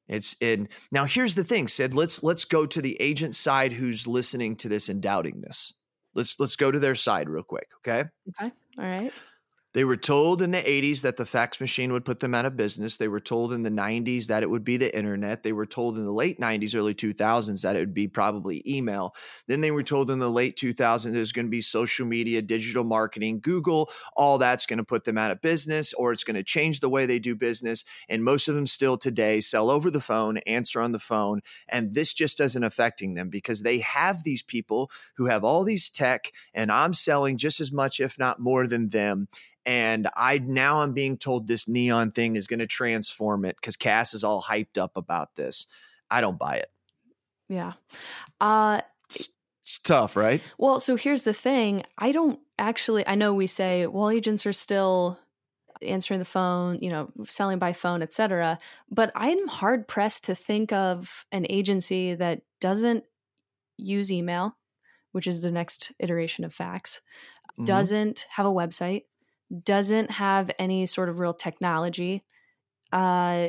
It's in now. Here's the thing, Sid. Let's let's go to the agent side who's listening to this and doubting this. Let's let's go to their side real quick. Okay. Okay. All right. They were told in the eighties that the fax machine would put them out of business. They were told in the nineties that it would be the internet. They were told in the late nineties, early two thousands that it would be probably email. Then they were told in the late two thousands there's going to be social media, digital marketing, Google, all that's going to put them out of business or it's going to change the way they do business. And most of them still today sell over the phone, answer on the phone. And this just isn't affecting them because they have these people who have all these tech and I'm selling just as much, if not more than them. And I now I'm being told this Neon thing is going to transform it because Cass is all hyped up about this. I don't buy it. Yeah. Uh, it's, it's tough, right? Well, so here's the thing. I don't actually, I know we say, well, agents are still answering the phone, you know, selling by phone, et cetera. But I'm hard pressed to think of an agency that doesn't use email, which is the next iteration of fax, mm-hmm. doesn't have a website, doesn't have any sort of real technology, uh,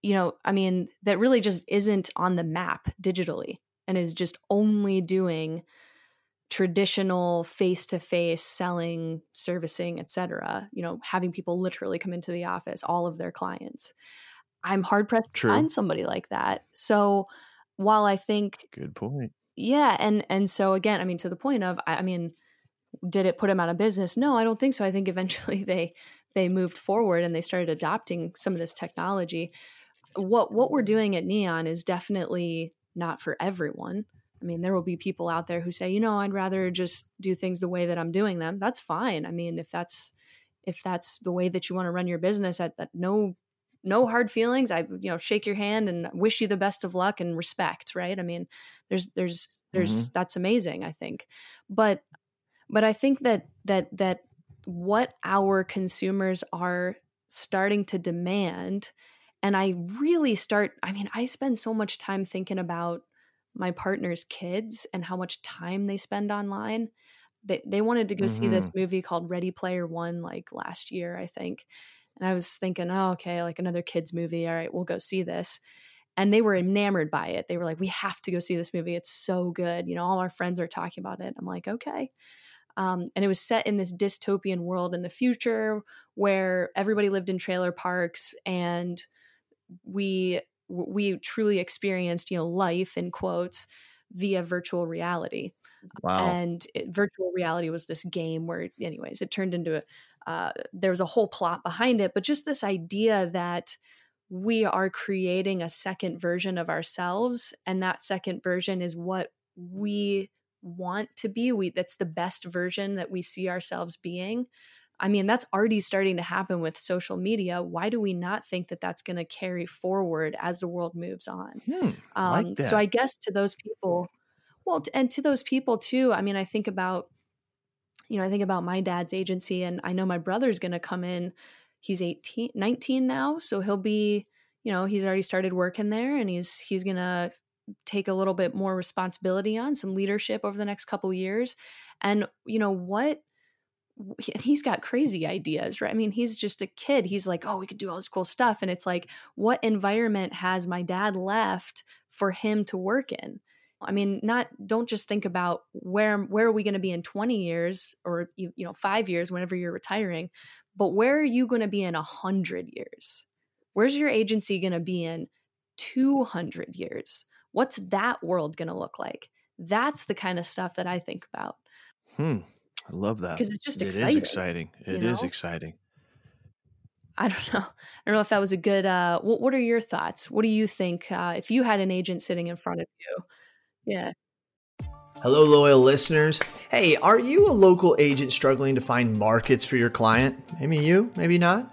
you know, I mean, that really just isn't on the map digitally and is just only doing traditional face-to-face selling, servicing, et cetera, you know, having people literally come into the office, all of their clients. I'm hard-pressed True. to find somebody like that. So while I think... Good point. Yeah. And, and so again, I mean, to the point of, I, I mean... Did it put them out of business? No, I don't think so. I think eventually they they moved forward and they started adopting some of this technology. What what we're doing at Neon is definitely not for everyone. I mean, there will be people out there who say, you know, I'd rather just do things the way that I'm doing them. That's fine. I mean, if that's if that's the way that you want to run your business, at that no no hard feelings. I you know shake your hand and wish you the best of luck and respect. Right? I mean, there's there's there's mm-hmm. that's amazing. I think, but. But I think that that that what our consumers are starting to demand, and I really start, I mean, I spend so much time thinking about my partner's kids and how much time they spend online. They they wanted to go mm-hmm. see this movie called Ready Player One like last year, I think. And I was thinking, oh, okay, like another kids movie. All right, we'll go see this. And they were enamored by it. They were like, we have to go see this movie. It's so good. You know, all our friends are talking about it. I'm like, okay. Um, and it was set in this dystopian world in the future where everybody lived in trailer parks and we we truly experienced, you know, life in quotes via virtual reality. Wow. And it, virtual reality was this game where, anyways, it turned into a, uh, there was a whole plot behind it, but just this idea that we are creating a second version of ourselves, and that second version is what we want to be. We that's the best version that we see ourselves being. I mean, that's already starting to happen with social media. Why do we not think that that's going to carry forward as the world moves on? Hmm, um, like that. So I guess to those people, well, and to those people too. I mean, I think about, you know, I think about my dad's agency, and I know my brother's going to come in. He's eighteen, nineteen now, so he'll be, you know, he's already started working there, and he's he's gonna take a little bit more responsibility on some leadership over the next couple of years. And you know what he's got crazy ideas, right? I mean, he's just a kid. He's like, oh, we could do all this cool stuff. And it's like, what environment has my dad left for him to work in? I mean, not, don't just think about where, where are we going to be in twenty years or, you, you know, five years, whenever you're retiring, but where are you going to be in a hundred years? Where's your agency going to be in two hundred years? What's that world going to look like? That's the kind of stuff that I think about. Hmm. I love that. Because it's just exciting. It is exciting. It you know? is exciting. I don't know. I don't know if that was a good, uh, what, what are your thoughts? What do you think uh, if you had an agent sitting in front of you? Yeah. Hello, loyal listeners. Hey, are you a local agent struggling to find markets for your client? Maybe you, maybe not.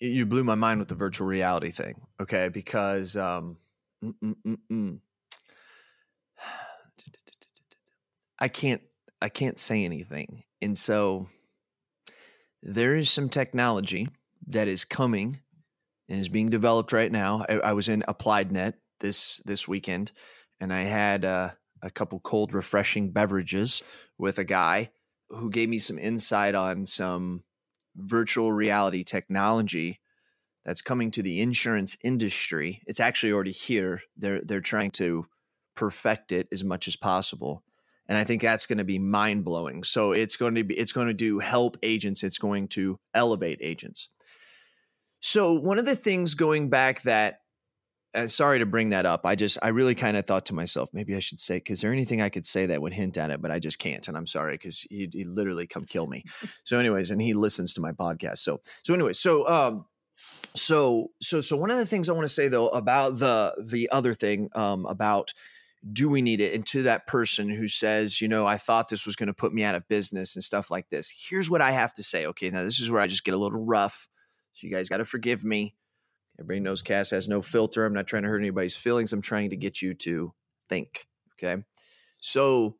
you blew my mind with the virtual reality thing. Okay. Because, um, mm, mm, mm, mm. I can't, I can't say anything. And so there is some technology that is coming and is being developed right now. I, I was in Applied Net this, this weekend, and I had uh, a couple cold, refreshing beverages with a guy who gave me some insight on some virtual reality technology that's coming to the insurance industry. It's actually already here. They're they're trying to perfect it as much as possible. And I think that's going to be mind blowing. So it's going to be it's going to do help agents. It's going to elevate agents. So one of the things going back that uh, sorry to bring that up. I just I really kind of thought to myself, maybe I should say, is there anything I could say that would hint at it? But I just can't. And I'm sorry, because he'd, he'd literally come kill me. So anyways, and he listens to my podcast. So so anyway, so um so so so one of the things I want to say, though, about the the other thing um about do we need it? And to that person who says, you know, I thought this was going to put me out of business and stuff like this. Here's what I have to say. Okay, now this is where I just get a little rough. So you guys got to forgive me. Everybody knows Cass has no filter. I'm not trying to hurt anybody's feelings. I'm trying to get you to think, okay? So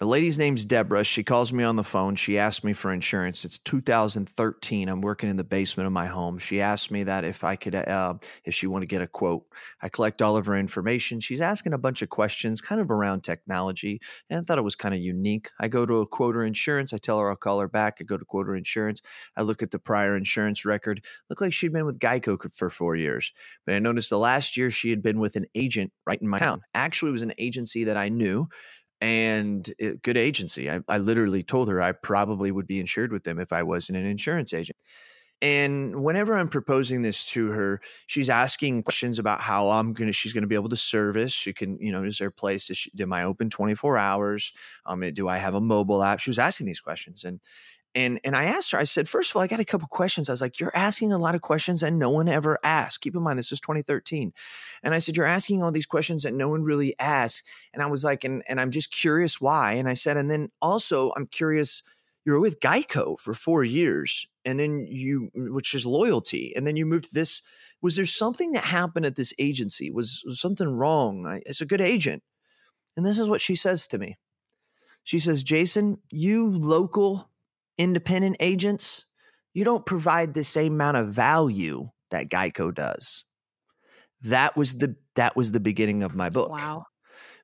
a lady's name's Deborah. She calls me on the phone. She asked me for insurance. It's two thousand thirteen. I'm working in the basement of my home. She asked me that if I could, uh, if she wanted to get a quote. I collect all of her information. She's asking a bunch of questions kind of around technology, and I thought it was kind of unique. I go to a quote her insurance. I tell her I'll call her back. I go to quote her insurance. I look at the prior insurance record. Looked like she'd been with Geico for four years. But I noticed the last year she had been with an agent right in my town. Actually, it was an agency that I knew. And it, good agency. I, I literally told her I probably would be insured with them if I wasn't an insurance agent. And whenever I'm proposing this to her, she's asking questions about how I'm going to, she's going to be able to service. She can, you know, is there a place? Is she, am I open twenty-four hours? Um, do I have a mobile app? She was asking these questions. And, and, and I asked her, I said, first of all, I got a couple questions. I was like, you're asking a lot of questions that no one ever asked. Keep in mind, this is twenty thirteen. And I said, you're asking all these questions that no one really asks. And I was like, and, and I'm just curious why. And I said, and then also I'm curious, you were with Geico for four years and then you, which is loyalty. And then you moved to this. Was there something that happened at this agency? Was, was something wrong? I, it's a good agent. And this is what she says to me. She says, Jason, you local independent agents, you don't provide the same amount of value that Geico does. That was the that was the beginning of my book. Wow.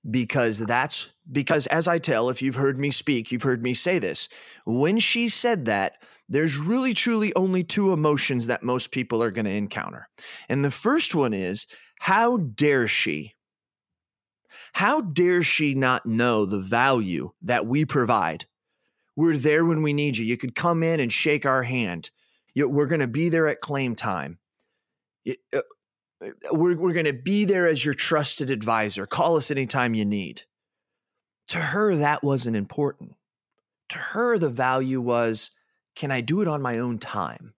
Because that's because as I tell, if you've heard me speak, you've heard me say this. When she said that, there's really truly only two emotions that most people are going to encounter. And the first one is, how dare she? How dare she not know the value that we provide? We're there when we need you. You could come in and shake our hand. You, we're going to be there at claim time. You, uh, we're we're going to be there as your trusted advisor. Call us anytime you need. To her, that wasn't important. To her, the value was, can I do it on my own time?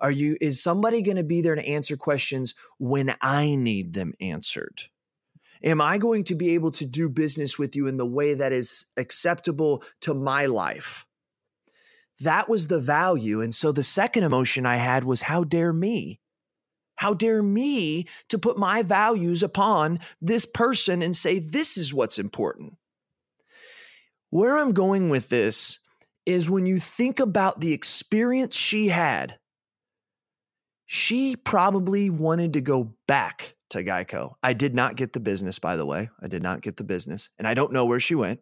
Are you, is somebody going to be there to answer questions when I need them answered? Am I going to be able to do business with you in the way that is acceptable to my life? That was the value. And so the second emotion I had was, how dare me? How dare me to put my values upon this person and say, this is what's important. Where I'm going with this is when you think about the experience she had, she probably wanted to go back to Geico. I did not get the business, by the way. I did not get the business. And I don't know where she went,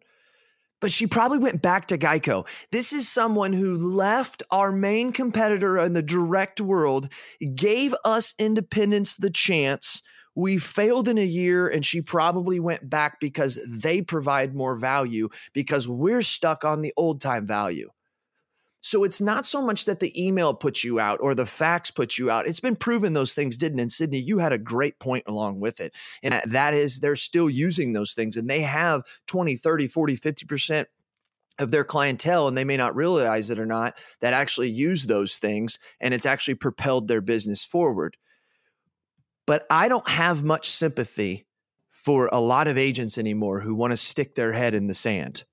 but she probably went back to Geico. This is someone who left our main competitor in the direct world, gave us independence the chance. We failed in a year, and she probably went back because they provide more value because we're stuck on the old time value. So it's not so much that the email puts you out or the fax puts you out. It's been proven those things didn't. And Sidney, you had a great point along with it. And that is they're still using those things, and they have twenty, thirty, forty, fifty percent of their clientele, and they may not realize it or not, that actually use those things. And it's actually propelled their business forward. But I don't have much sympathy for a lot of agents anymore who want to stick their head in the sand.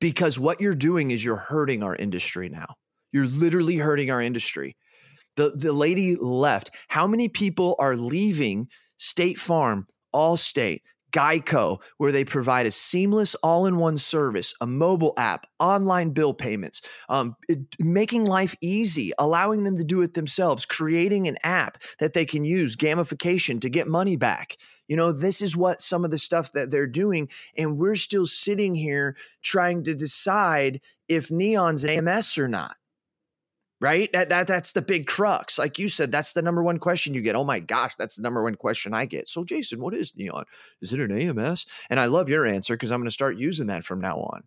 Because what you're doing is you're hurting our industry now. You're literally hurting our industry. The the lady left. How many people are leaving State Farm, Allstate, Geico, where they provide a seamless all-in-one service, a mobile app, online bill payments, um, it, making life easy, allowing them to do it themselves, creating an app that they can use, gamification to get money back. You know, this is what some of the stuff that they're doing. And we're still sitting here trying to decide if Neon's an A M S or not, right? That, that That's the big crux. Like you said, that's the number one question you get. Oh my gosh, that's the number one question I get. So Jason, what is Neon? Is it an A M S? And I love your answer because I'm going to start using that from now on.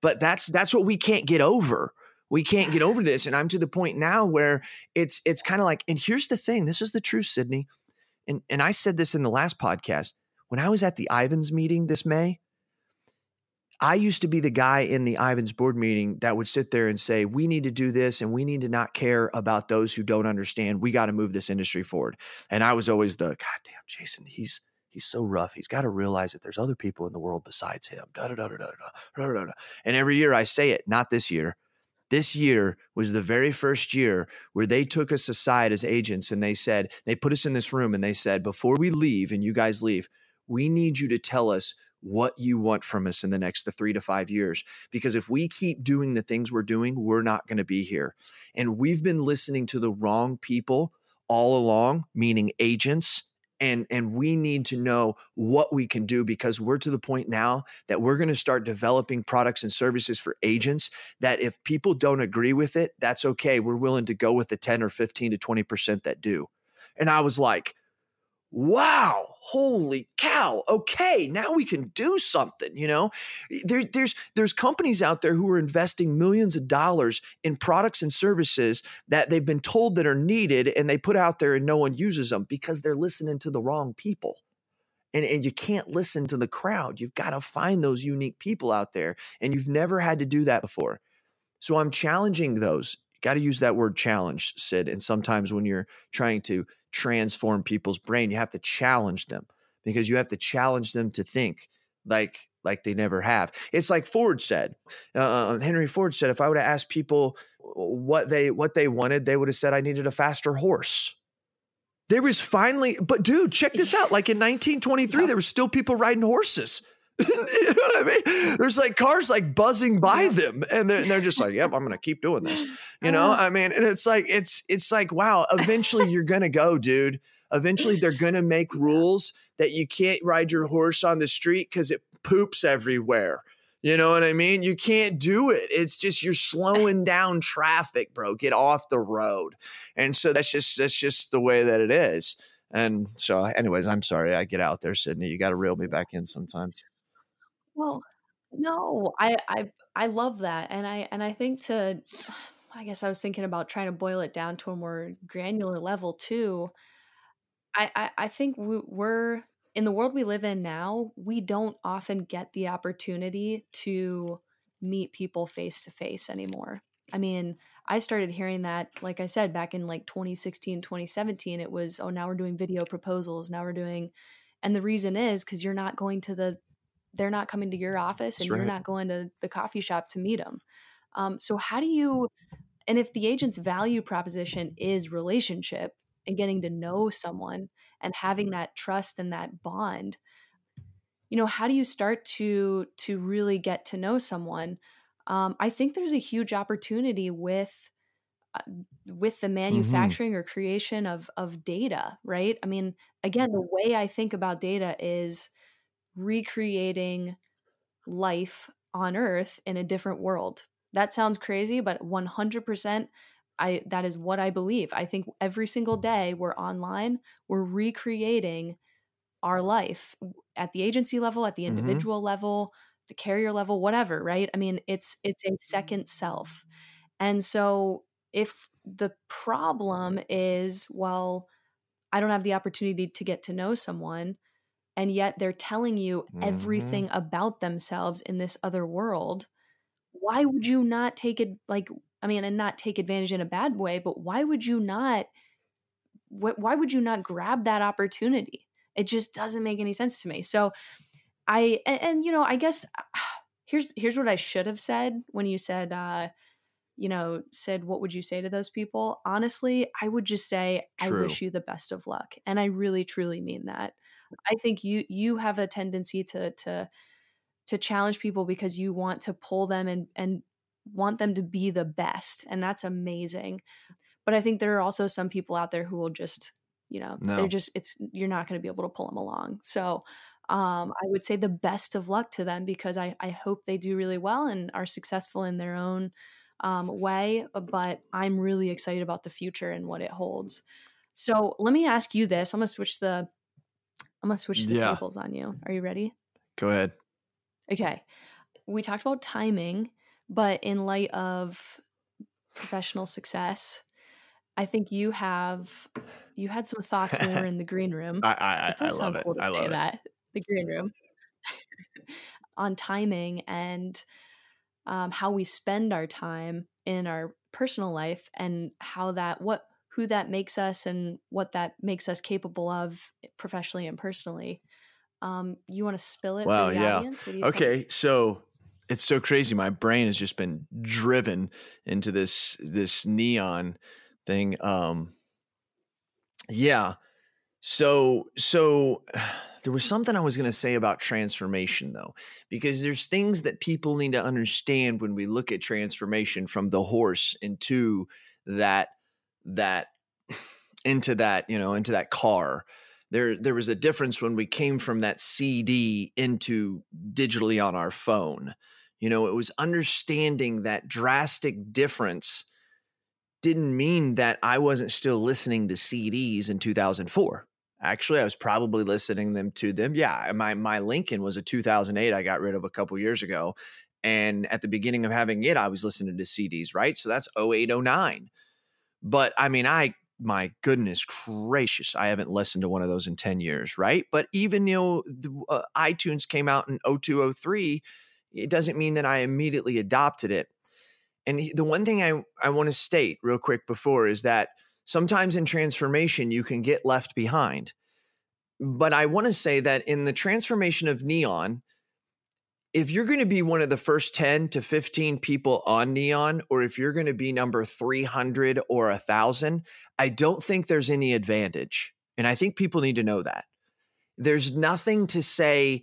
But that's that's what we can't get over. We can't get over this. And I'm to the point now where it's it's kind of like, and here's the thing. This is the truth, Sidney. And and I said this in the last podcast, when I was at the Ivans meeting this May, I used to be the guy in the Ivans board meeting that would sit there and say, we need to do this and we need to not care about those who don't understand. We got to move this industry forward. And I was always the, God damn, Jason, he's he's so rough. He's got to realize that there's other people in the world besides him. Da, da, da, da, da, da, da, da. And every year I say it, not this year. This year was the very first year where they took us aside as agents and they said, they put us in this room and they said, before we leave and you guys leave, we need you to tell us what you want from us in the next three to five years. Because if we keep doing the things we're doing, we're not going to be here. And we've been listening to the wrong people all along, meaning agents. And and we need to know what we can do because we're to the point now that we're going to start developing products and services for agents that if people don't agree with it, that's okay. We're willing to go with the ten or fifteen to twenty percent that do. And I was like, wow, holy cow. Okay, now we can do something. You know, there, there's there's companies out there who are investing millions of dollars in products and services that they've been told that are needed and they put out there and no one uses them because they're listening to the wrong people. And, and you can't listen to the crowd. You've got to find those unique people out there. And you've never had to do that before. So I'm challenging those. Got to use that word challenge, Sid. And sometimes when you're trying to transform people's brain, you have to challenge them because you have to challenge them to think like like they never have. It's like Ford said, uh, Henry Ford said, if I would have asked people what they what they wanted, they would have said I needed a faster horse. There was finally, but dude, check this out. Like in nineteen twenty-three, yeah. There were still people riding horses. You know what I mean? There's like cars like buzzing by yeah. them and they're, and they're just like, yep, I'm going to keep doing this. You know, I mean, and it's like, it's, it's like, wow, eventually you're going to go, dude. Eventually they're going to make rules that you can't ride your horse on the street because it poops everywhere. You know what I mean? You can't do it. It's just, you're slowing down traffic, bro. Get off the road. And so that's just, that's just the way that it is. And so anyways, I'm sorry. I get out there, Sidney. You got to reel me back in sometimes. Well, no, I, I, I love that. And I, and I think to, I guess I was thinking about trying to boil it down to a more granular level too. I, I, I think we're in the world we live in now, we don't often get the opportunity to meet people face to face anymore. I mean, I started hearing that, like I said, back in like twenty sixteen, twenty seventeen, it was, oh, now we're doing video proposals. Now we're doing, and the reason is because you're not going to the, they're not coming to your office and That's right. you're not going to the coffee shop to meet them. Um, so how do you, and if the agent's value proposition is relationship and getting to know someone and having that trust and that bond, you know, how do you start to, to really get to know someone? Um, I think there's a huge opportunity with, uh, with the manufacturing mm-hmm. or creation of, of data, right? I mean, again, the way I think about data is recreating life on Earth in a different world. That sounds crazy, but one hundred percent I, that is what I believe. I think every single day we're online, we're recreating our life at the agency level, at the individual mm-hmm. level, the carrier level, whatever, right? I mean, it's it's a second self. And so if the problem is, well, I don't have the opportunity to get to know someone, and yet they're telling you mm-hmm. everything about themselves in this other world, why would you not take it, like, I mean, and not take advantage in a bad way, but why would you not, wh- why would you not grab that opportunity? It just doesn't make any sense to me. So I, and, and, you know, I guess here's, here's what I should have said when you said, uh, you know, said, what would you say to those people? Honestly, I would just say, True. I wish you the best of luck. And I really, truly mean that. I think you, you have a tendency to, to, to challenge people because you want to pull them and, and want them to be the best. And that's amazing. But I think there are also some people out there who will just, you know, no. they're just, it's, you're not going to be able to pull them along. So, Um, I would say the best of luck to them, because I, I hope they do really well and are successful in their own um, way. But I'm really excited about the future and what it holds. So let me ask you this. I'm gonna switch the I'm gonna switch the yeah. tables on you. Are you ready? Go ahead. Okay. We talked about timing, but in light of professional success, I think you have you had some thoughts when we were in the green room. I I, it does I sound love cool it. To I say love that. It. The green room on timing and um, how we spend our time in our personal life and how that, what, who that makes us and what that makes us capable of professionally and personally. Um, you want to spill it? Wow. For the yeah. audience? What do you okay. think? So it's so crazy. My brain has just been driven into this, this neon thing. Um, yeah. So, so there was something I was going to say about transformation though, because there's things that people need to understand when we look at transformation from the horse into that, that into that, you know, into that car. There, there was a difference when we came from that C D into digitally on our phone. You know, it was understanding that drastic difference didn't mean that I wasn't still listening to C Ds in two thousand four. Actually, I was probably listening them to them. Yeah, my my Lincoln was a two thousand eight I got rid of a couple years ago. And at the beginning of having it, I was listening to C Ds, right? So that's oh eight, oh nine. But I mean, I, my goodness gracious, I haven't listened to one of those in ten years, right? But even, you know, the, uh, iTunes came out in oh two, oh three. It doesn't mean that I immediately adopted it. And the one thing I, I want to state real quick before is that sometimes in transformation, you can get left behind. But I want to say that in the transformation of Neon, if you're going to be one of the first ten to fifteen people on Neon, or if you're going to be number three hundred or one thousand, I don't think there's any advantage. And I think people need to know that. There's nothing to say.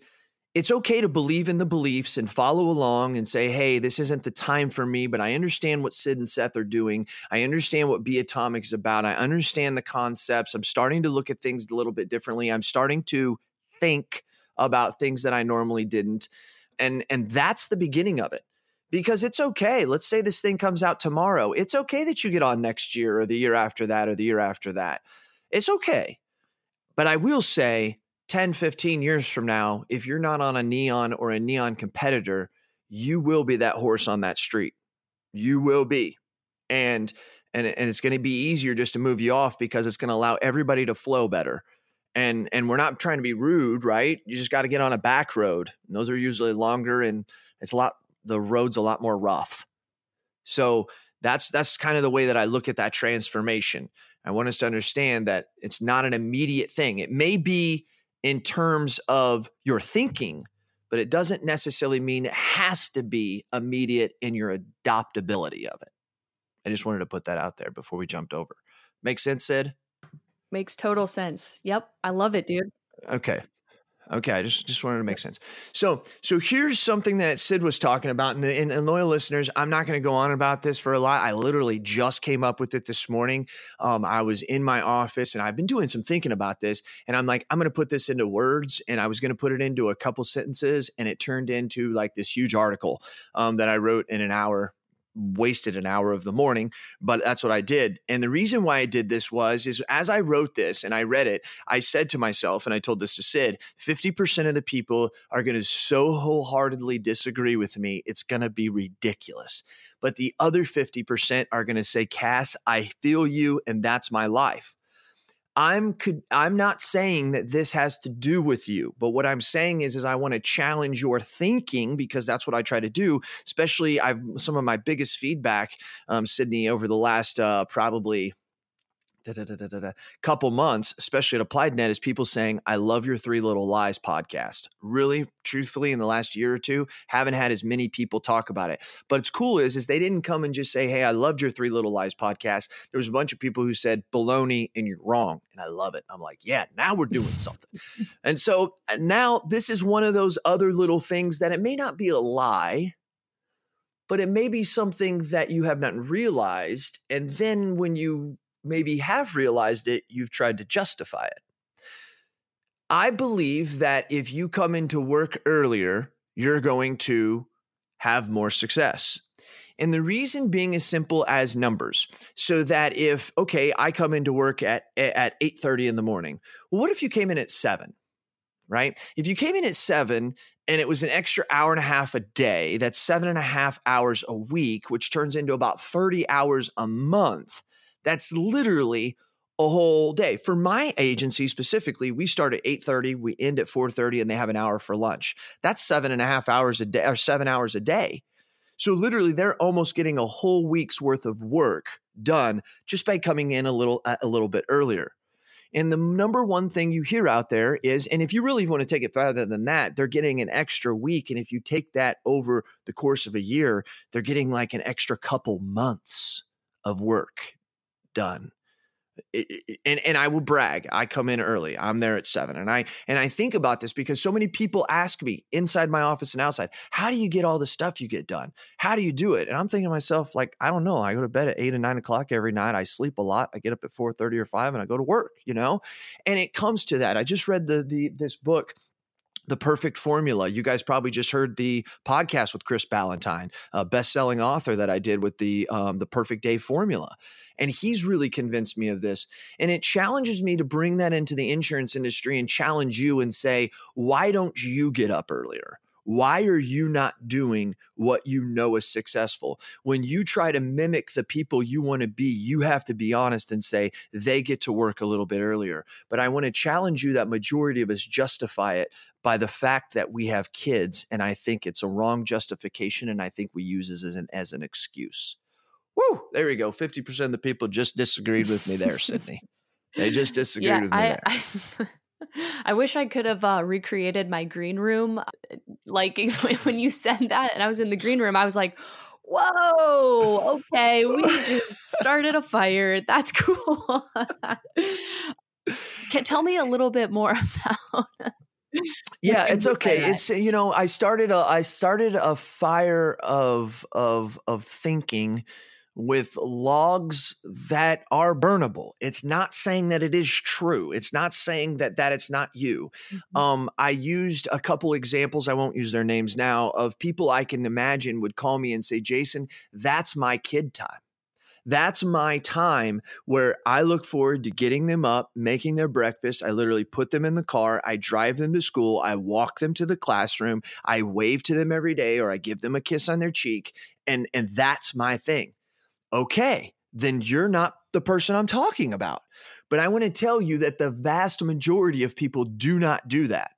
It's okay to believe in the beliefs and follow along and say, hey, this isn't the time for me, but I understand what Sid and Seth are doing. I understand what Be Atomic is about. I understand the concepts. I'm starting to look at things a little bit differently. I'm starting to think about things that I normally didn't. And, and that's the beginning of it, because it's okay. Let's say this thing comes out tomorrow. It's okay that you get on next year or the year after that or the year after that. It's okay. But I will say, ten, fifteen years from now, if you're not on a Neon or a Neon competitor, you will be that horse on that street. You will be. And and, and it's going to be easier just to move you off, because it's going to allow everybody to flow better. And and we're not trying to be rude, right? You just got to get on a back road. And those are usually longer, and it's a lot, the road's a lot more rough. So That's that's kind of the way that I look at that transformation. I want us to understand that it's not an immediate thing. It may be in terms of your thinking, but it doesn't necessarily mean it has to be immediate in your adoptability of it. I just wanted to put that out there before we jumped over. Make sense, Sid? Makes total sense. Yep. I love it, dude. Okay. Okay. I just, just wanted to make sense. So, so here's something that Sid was talking about, and, the, and, and loyal listeners, I'm not going to go on about this for a lot. I literally just came up with it this morning. Um, I was in my office and I've been doing some thinking about this, and I'm like, I'm going to put this into words, and I was going to put it into a couple sentences, and it turned into like this huge article um, that I wrote in an hour. Wasted an hour of the morning, but that's what I did. And the reason why I did this was, is as I wrote this and I read it, I said to myself, and I told this to Sid, fifty percent of the people are going to so wholeheartedly disagree with me. It's going to be ridiculous. But the other fifty percent are going to say, Cass, I feel you. And that's my life. I'm could, I'm not saying that this has to do with you, but what I'm saying is, is I want to challenge your thinking, because that's what I try to do. Especially, I've some of my biggest feedback, um, Sidney, over the last uh, probably da, da, da, da, da, couple months, especially at Applied Net, is people saying, "I love your Three Little Lies podcast." Really, truthfully, in the last year or two, haven't had as many people talk about it. But it's cool is, is they didn't come and just say, "Hey, I loved your Three Little Lies podcast." There was a bunch of people who said baloney and you're wrong. And I love it. I'm like, yeah, now we're doing something. And so now this is one of those other little things that it may not be a lie, but it may be something that you have not realized. And then when you maybe have realized it, you've tried to justify it. I believe that if you come into work earlier, you're going to have more success. And the reason being as simple as numbers. So that if, okay, I come into work at, at eight thirty in the morning. Well, what if you came in at seven, right? If you came in at seven and it was an extra hour and a half a day, that's seven and a half hours a week, which turns into about thirty hours a month. That's literally a whole day. For my agency specifically, we start at eight thirty, we end at four thirty, and they have an hour for lunch. That's seven and a half hours a day, or seven hours a day. So literally, they're almost getting a whole week's worth of work done just by coming in a little a little bit earlier. And the number one thing you hear out there is, and if you really want to take it further than that, they're getting an extra week. And if you take that over the course of a year, they're getting like an extra couple months of work done. It, and and I will brag. I come in early. I'm there at seven. And I and I think about this because so many people ask me inside my office and outside, how do you get all the stuff you get done? How do you do it? And I'm thinking to myself, like, I don't know. I go to bed at eight and nine o'clock every night. I sleep a lot. I get up at four thirty or five and I go to work, you know? And it comes to that. I just read the the this book, The Perfect Formula. You guys probably just heard the podcast with Chris Ballantyne, a best-selling author that I did with the um, The Perfect Day Formula. And he's really convinced me of this. And it challenges me to bring that into the insurance industry and challenge you and say, why don't you get up earlier? Why are you not doing what you know is successful? When you try to mimic the people you want to be, you have to be honest and say they get to work a little bit earlier. But I want to challenge you that majority of us justify it by the fact that we have kids. And I think it's a wrong justification. And I think we use this as an, as an excuse. Woo, there we go. fifty percent of the people just disagreed with me there, Sydney. They just disagreed yeah, with me I, there. I, I... I wish I could have uh, recreated my green room. Like when you said that and I was in the green room, I was like, whoa, okay, we just started a fire. That's cool. Can, tell me a little bit more about Yeah, it's okay. It's, you know, I started a, I started a fire of, of, of thinking with logs that are burnable. It's not saying that it is true. It's not saying that that it's not you. Mm-hmm. Um, I used a couple examples, I won't use their names now, of people I can imagine would call me and say, Jason, that's my kid time. That's my time where I look forward to getting them up, making their breakfast. I literally put them in the car. I drive them to school. I walk them to the classroom. I wave to them every day, or I give them a kiss on their cheek. And, and that's my thing. Okay, then you're not the person I'm talking about. But I want to tell you that the vast majority of people do not do that.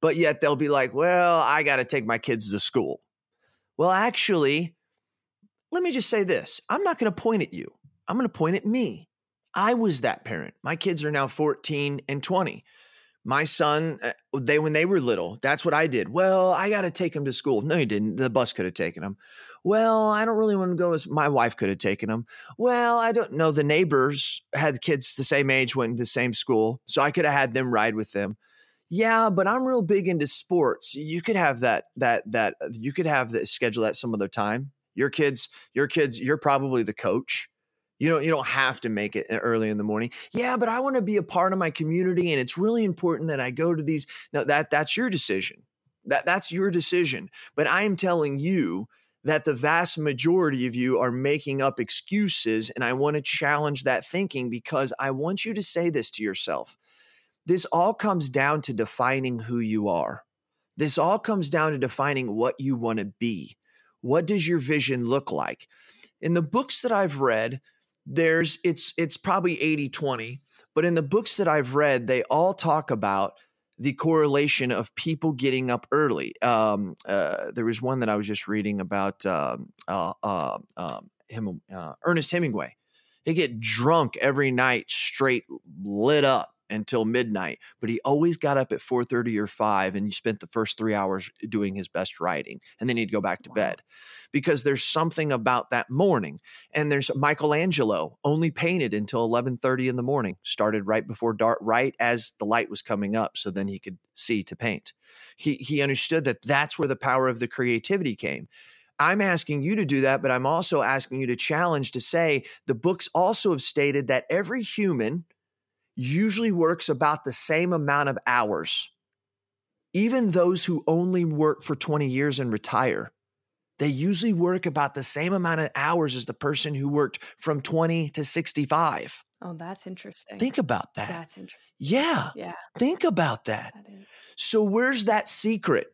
But yet they'll be like, well, I got to take my kids to school. Well, actually, let me just say this. I'm not going to point at you. I'm going to point at me. I was that parent. My kids are now fourteen and twenty. My son, they when they were little, that's what I did. Well, I got to take him to school. No, you didn't. The bus could have taken him. Well, I don't really want to go. My wife could have taken him. Well, I don't know. The neighbors had kids the same age, went to the same school, so I could have had them ride with them. Yeah, but I'm real big into sports. You could have that. That that you could have the schedule at some other time. Your kids, your kids, you're probably the coach. You don't, you don't have to make it early in the morning. Yeah, but I want to be a part of my community, and it's really important that I go to these. No, that that's your decision. That that's your decision. But I am telling you that the vast majority of you are making up excuses, and I want to challenge that thinking because I want you to say this to yourself. This all comes down to defining who you are. This all comes down to defining what you want to be. What does your vision look like? In the books that I've read, There's it's it's probably eighty twenty, but in the books that I've read, they all talk about the correlation of people getting up early. Um, uh, there was one that I was just reading about um, uh, uh, um, him, uh, Ernest Hemingway. He'd get drunk every night, straight lit up until midnight, but he always got up at four thirty or five and he spent the first three hours doing his best writing. And then he'd go back to wow. bed because there's something about that morning. And there's Michelangelo only painted until eleven thirty in the morning, started right before dark, right as the light was coming up. So then he could see to paint. He, he understood that that's where the power of the creativity came. I'm asking you to do that, but I'm also asking you to challenge to say the books also have stated that every human usually works about the same amount of hours. Even those who only work for twenty years and retire, they usually work about the same amount of hours as the person who worked from twenty to sixty-five. Oh, that's interesting. Think about that. That's interesting. Yeah. Yeah. Think about that. That is. So where's that secret?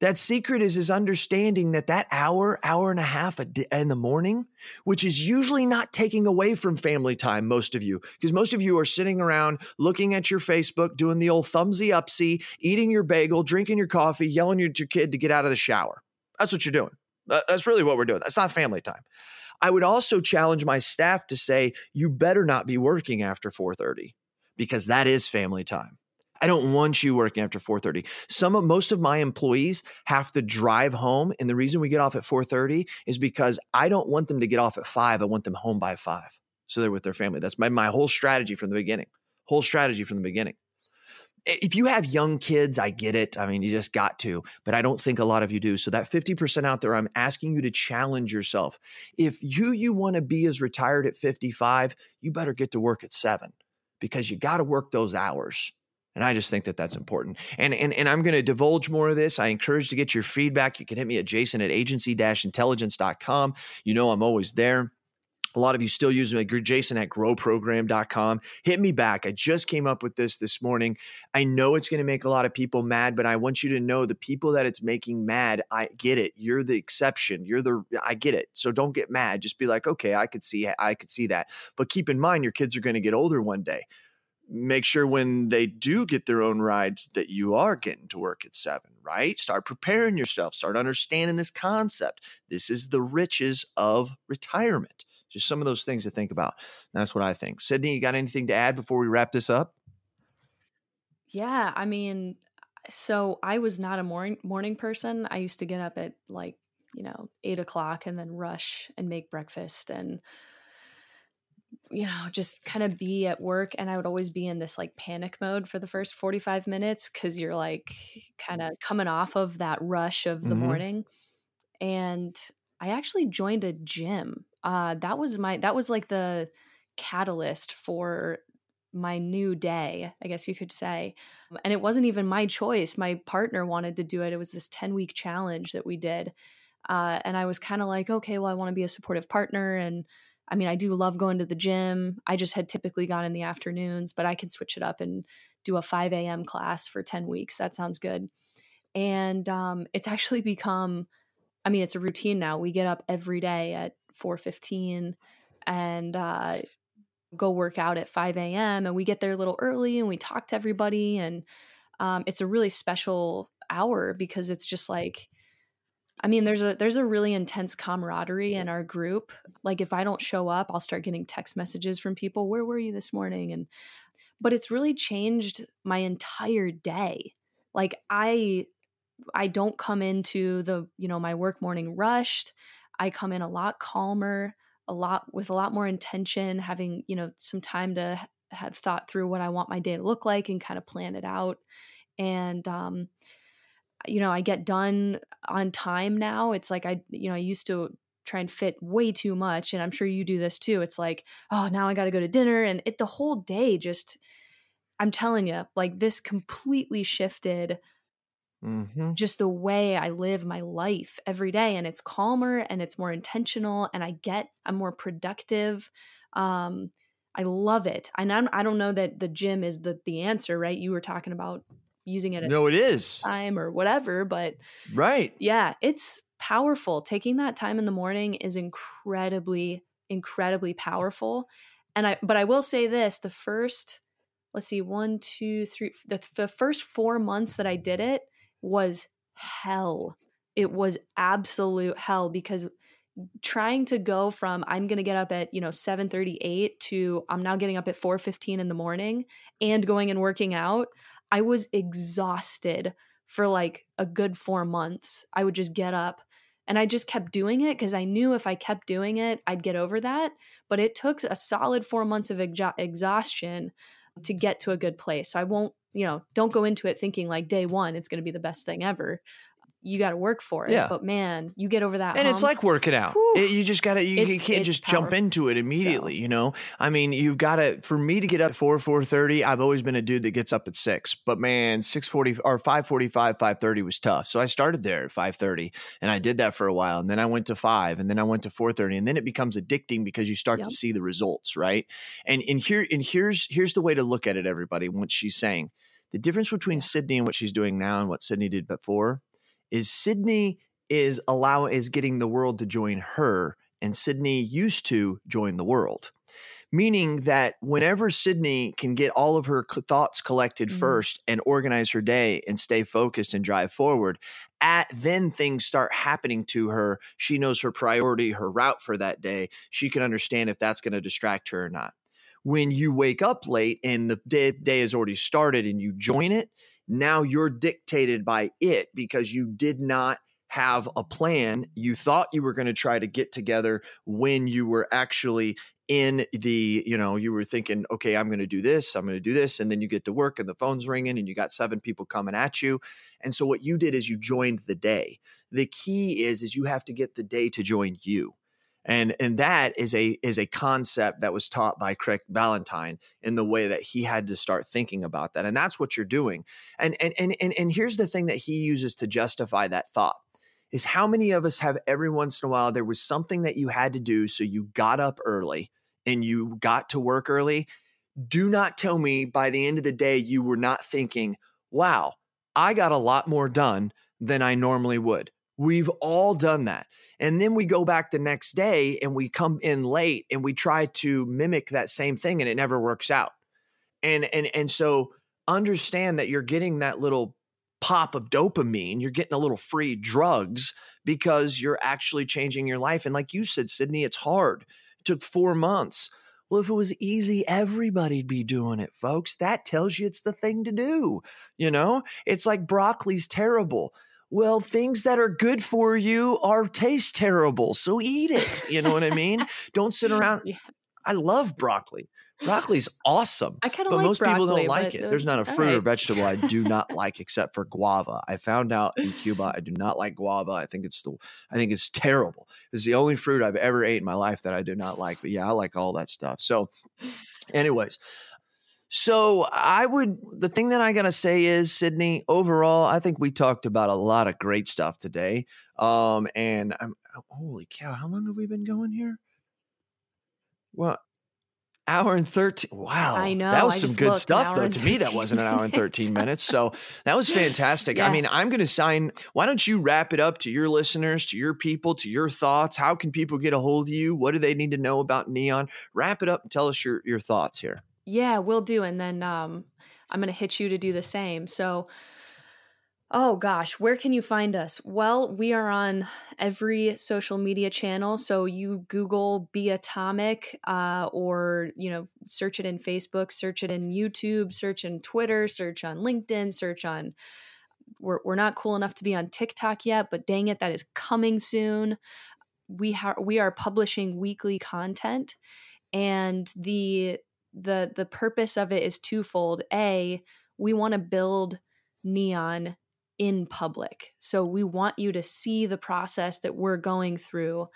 That secret is, is understanding that that hour, hour and a half a d- in the morning, which is usually not taking away from family time, most of you, because most of you are sitting around looking at your Facebook, doing the old thumbsy upsy, eating your bagel, drinking your coffee, yelling at your kid to get out of the shower. That's what you're doing. That's really what we're doing. That's not family time. I would also challenge my staff to say, you better not be working after four thirty because that is family time. I don't want you working after four thirty. Some of most of my employees have to drive home. And the reason we get off at four thirty is because I don't want them to get off at five. I want them home by five. So they're with their family. That's my, my whole strategy from the beginning, whole strategy from the beginning. If you have young kids, I get it. I mean, you just got to, but I don't think a lot of you do. So that fifty percent out there, I'm asking you to challenge yourself. If you, you want to be as retired at fifty-five, you better get to work at seven because you got to work those hours. And I just think that that's important. And and and I'm going to divulge more of this. I encourage to get your feedback. You can hit me at Jason at agency dash intelligence dot com. You know I'm always there. A lot of you still use me, Jason at grow program dot com. Hit me back. I just came up with this this morning. I know it's going to make a lot of people mad, but I want you to know the people that it's making mad, I get it. You're the exception. You're the, I get it. So don't get mad. Just be like, okay, I could see, I could see that. But keep in mind, your kids are going to get older one day. Make sure when they do get their own rides that you are getting to work at seven, right? Start preparing yourself. Start understanding this concept. This is the riches of retirement. Just some of those things to think about. And that's what I think. Sidney, you got anything to add before we wrap this up? Yeah. I mean, so I was not a morning morning person. I used to get up at like, you know, eight o'clock and then rush and make breakfast and you know, just kind of be at work. And I would always be in this like panic mode for the first forty-five minutes because you're like kind of coming off of that rush of the mm-hmm. morning. And I actually joined a gym. Uh, that was my, that was like the catalyst for my new day, I guess you could say. And it wasn't even my choice. My partner wanted to do it. It was this ten week challenge that we did. Uh, and I was kind of like, okay, well, I want to be a supportive partner and I mean, I do love going to the gym. I just had typically gone in the afternoons, but I could switch it up and do a five a.m. class for ten weeks. That sounds good. And um, it's actually become, I mean, it's a routine now. We get up every day at four fifteen and uh, go work out at five a.m. And we get there a little early and we talk to everybody. And um, it's a really special hour because it's just like, I mean, there's a there's a really intense camaraderie in our group. Like if I don't show up, I'll start getting text messages from people, "Where were you this morning?" And but it's really changed my entire day. Like I I don't come into the, you know, my work morning rushed. I come in a lot calmer, a lot with a lot more intention, having, you know, some time to have thought through what I want my day to look like and kind of plan it out. And, um, you know, I get done on time now. It's like, I, you know, I used to try and fit way too much, and I'm sure you do this too. It's like, oh, now I got to go to dinner. And it, the whole day just, I'm telling you, like this completely shifted mm-hmm. just the way I live my life every day. And it's calmer and it's more intentional, and I get, I'm more productive. Um, I love it. And I'm, I don't know that the gym is the, the answer, right? You were talking about using it at no, it is. time or whatever, but right. Yeah, it's powerful. Taking that time in the morning is incredibly, incredibly powerful. And I, but I will say this, the first, let's see, one, two, three, the, the first four months that I did it was hell. It was absolute hell, because trying to go from I'm going to get up at, you know, seven thirty, eight to I'm now getting up at four fifteen in the morning and going and working out. I was exhausted for like a good four months. I would just get up, and I just kept doing it because I knew if I kept doing it, I'd get over that. But it took a solid four months of ex- exhaustion to get to a good place. So I won't, you know, don't go into it thinking like day one, it's going to be the best thing ever. You got to work for it, yeah. But man, you get over that. And hump. It's like working out. It, you just got to, you, you can't just powerful. jump into it immediately. So. You know, I mean, you've got to, for me to get up at four, four thirty, I've always been a dude that gets up at six, but man, six forty or five forty-five, five thirty was tough. So I started there at five thirty, and I did that for a while. And then I went to five, and then I went to four thirty, and then it becomes addicting because you start yep. to see the results. Right. And, and here, and here's, here's the way to look at it, everybody, what she's saying, the difference between yeah. Sydney and what she's doing now and what Sydney did before is Sydney is allow is getting the world to join her, and Sydney used to join the world. Meaning that whenever Sydney can get all of her thoughts collected mm-hmm. first and organize her day and stay focused and drive forward, at then things start happening to her. She knows her priority, her route for that day. She can understand if that's going to distract her or not. When you wake up late and the day, day has already started and you join it, now you're dictated by it because you did not have a plan. You thought you were going to try to get together when you were actually in the, you know, you were thinking, okay, I'm going to do this, I'm going to do this. And then you get to work and the phone's ringing and you got seven people coming at you. And so what you did is you joined the day. The key is, is you have to get the day to join you. And and that is a is a concept that was taught by Craig Ballantyne in the way that he had to start thinking about that. And that's what you're doing. And and and and, and here's the thing that he uses to justify that thought is how many of us have every once in a while there was something that you had to do, so you got up early and you got to work early. Do not tell me by the end of the day you were not thinking, wow, I got a lot more done than I normally would. We've all done that. And then we go back the next day and we come in late and we try to mimic that same thing and it never works out. And and and so understand that you're getting that little pop of dopamine. You're getting a little free drugs because you're actually changing your life. And like you said, Sydney, it's hard. It took four months. Well, if it was easy, everybody'd be doing it, folks. That tells you it's the thing to do. You know, it's like broccoli's terrible. Well, things that are good for you are taste terrible. So eat it. You know what I mean? Don't sit around. Yeah. I love broccoli. Broccoli's awesome. I kind of like broccoli. But most people don't like it. There's not a fruit right. or vegetable I do not like except for guava. I found out in Cuba I do not like guava. I think it's the I think it's terrible. It's the only fruit I've ever ate in my life that I do not like. But yeah, I like all that stuff. So anyways, So I would, the thing that I got to say is, Sydney, overall, I think we talked about a lot of great stuff today. Um, and I'm, holy cow, how long have we been going here? Well, hour and thirteen. Wow. I know. That was I some good looked, stuff though. To me, that wasn't an hour and thirteen minutes. So that was fantastic. Yeah. I mean, I'm going to sign. Why don't you wrap it up to your listeners, to your people, to your thoughts? How can people get a hold of you? What do they need to know about Neon? Wrap it up and tell us your, your thoughts here. Yeah, will do. And then um, I'm going to hit you to do the same. So Oh gosh, where can you find us? Well, we are on every social media channel. So you Google Be Atomic, uh, or, you know, search it in Facebook, search it in YouTube, search in Twitter, search on LinkedIn, search on, we're, we're not cool enough to be on TikTok yet, but dang it, that is coming soon. We ha- we are publishing weekly content, and the, the, the purpose of it is twofold. A, we want to build Neon in public. So we want you to see the process that we're going through,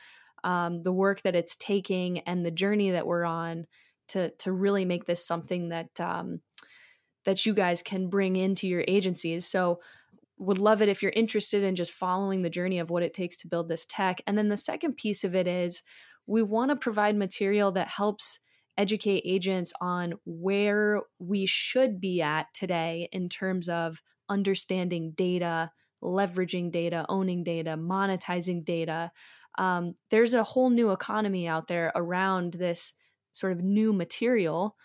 um, the work that it's taking, and the journey that we're on to, to really make this something that, um, that you guys can bring into your agencies. So would love it if you're interested in just following the journey of what it takes to build this tech. And then the second piece of it is we want to provide material that helps educate agents on where we should be at today in terms of understanding data, leveraging data, owning data, monetizing data. Um, there's a whole new economy out there around this sort of new material.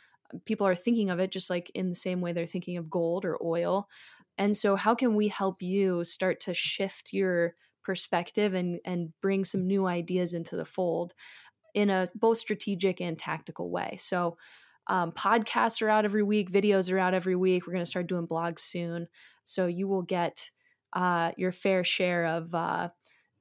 People are thinking of it just like in the same way they're thinking of gold or oil. And so how can we help you start to shift your perspective and, and bring some new ideas into the fold in a both strategic and tactical way? So um, podcasts are out every week, videos are out every week. We're going to start doing blogs soon. So you will get uh, your fair share of, uh,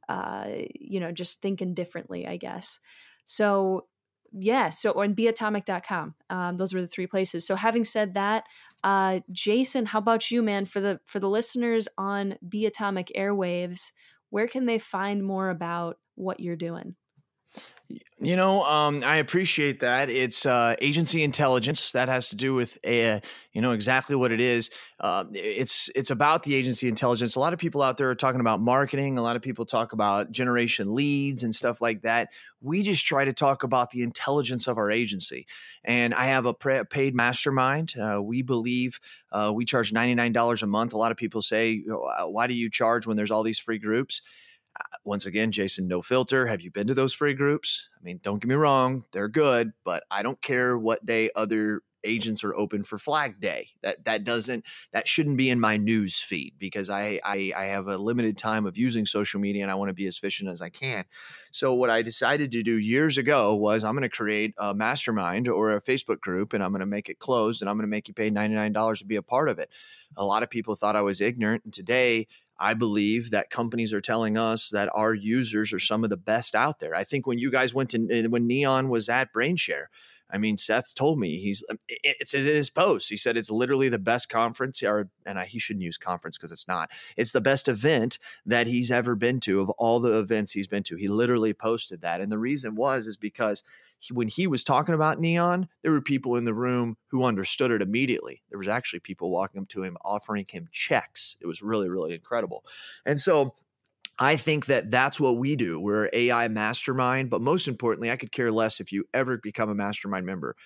uh, you know, just thinking differently, I guess. So yeah, so on be atomic dot com. Um, those were the three places. So having said that, uh, Jason, how about you, man? For the for the listeners on Be Atomic Airwaves, where can they find more about what you're doing? You know, um, I appreciate that. It's uh, Agency Intelligence. That has to do with, a, you know, exactly what it is. Uh, it's it's about the agency intelligence. A lot of people out there are talking about marketing. A lot of people talk about generation leads and stuff like that. We just try to talk about the intelligence of our agency. And I have a pre- paid mastermind. Uh, we believe uh, we charge ninety-nine dollars a month. A lot of people say, why do you charge when there's all these free groups? Once again, Jason, no filter. Have you been to those free groups? I mean, don't get me wrong. They're good, but I don't care what day other agents are open for Flag Day. That that doesn't, that shouldn't be in my news feed because I, I, I have a limited time of using social media and I want to be as efficient as I can. So what I decided to do years ago was I'm going to create a mastermind or a Facebook group, and I'm going to make it closed, and I'm going to make you pay ninety-nine dollars to be a part of it. A lot of people thought I was ignorant, and today I believe that companies are telling us that our users are some of the best out there. I think when you guys went to, when Neon was at Brainshare, I mean, Seth told me, he's, it's in his post. He said it's literally the best conference, or, and I, he shouldn't use conference because it's not. It's the best event that he's ever been to of all the events he's been to. He literally posted that. And the reason was is because he, when he was talking about Neon, there were people in the room who understood it immediately. There was actually people walking up to him, offering him checks. It was really, really incredible. And so I think that that's what we do. We're an A I mastermind, but most importantly, I could care less if you ever become a mastermind member.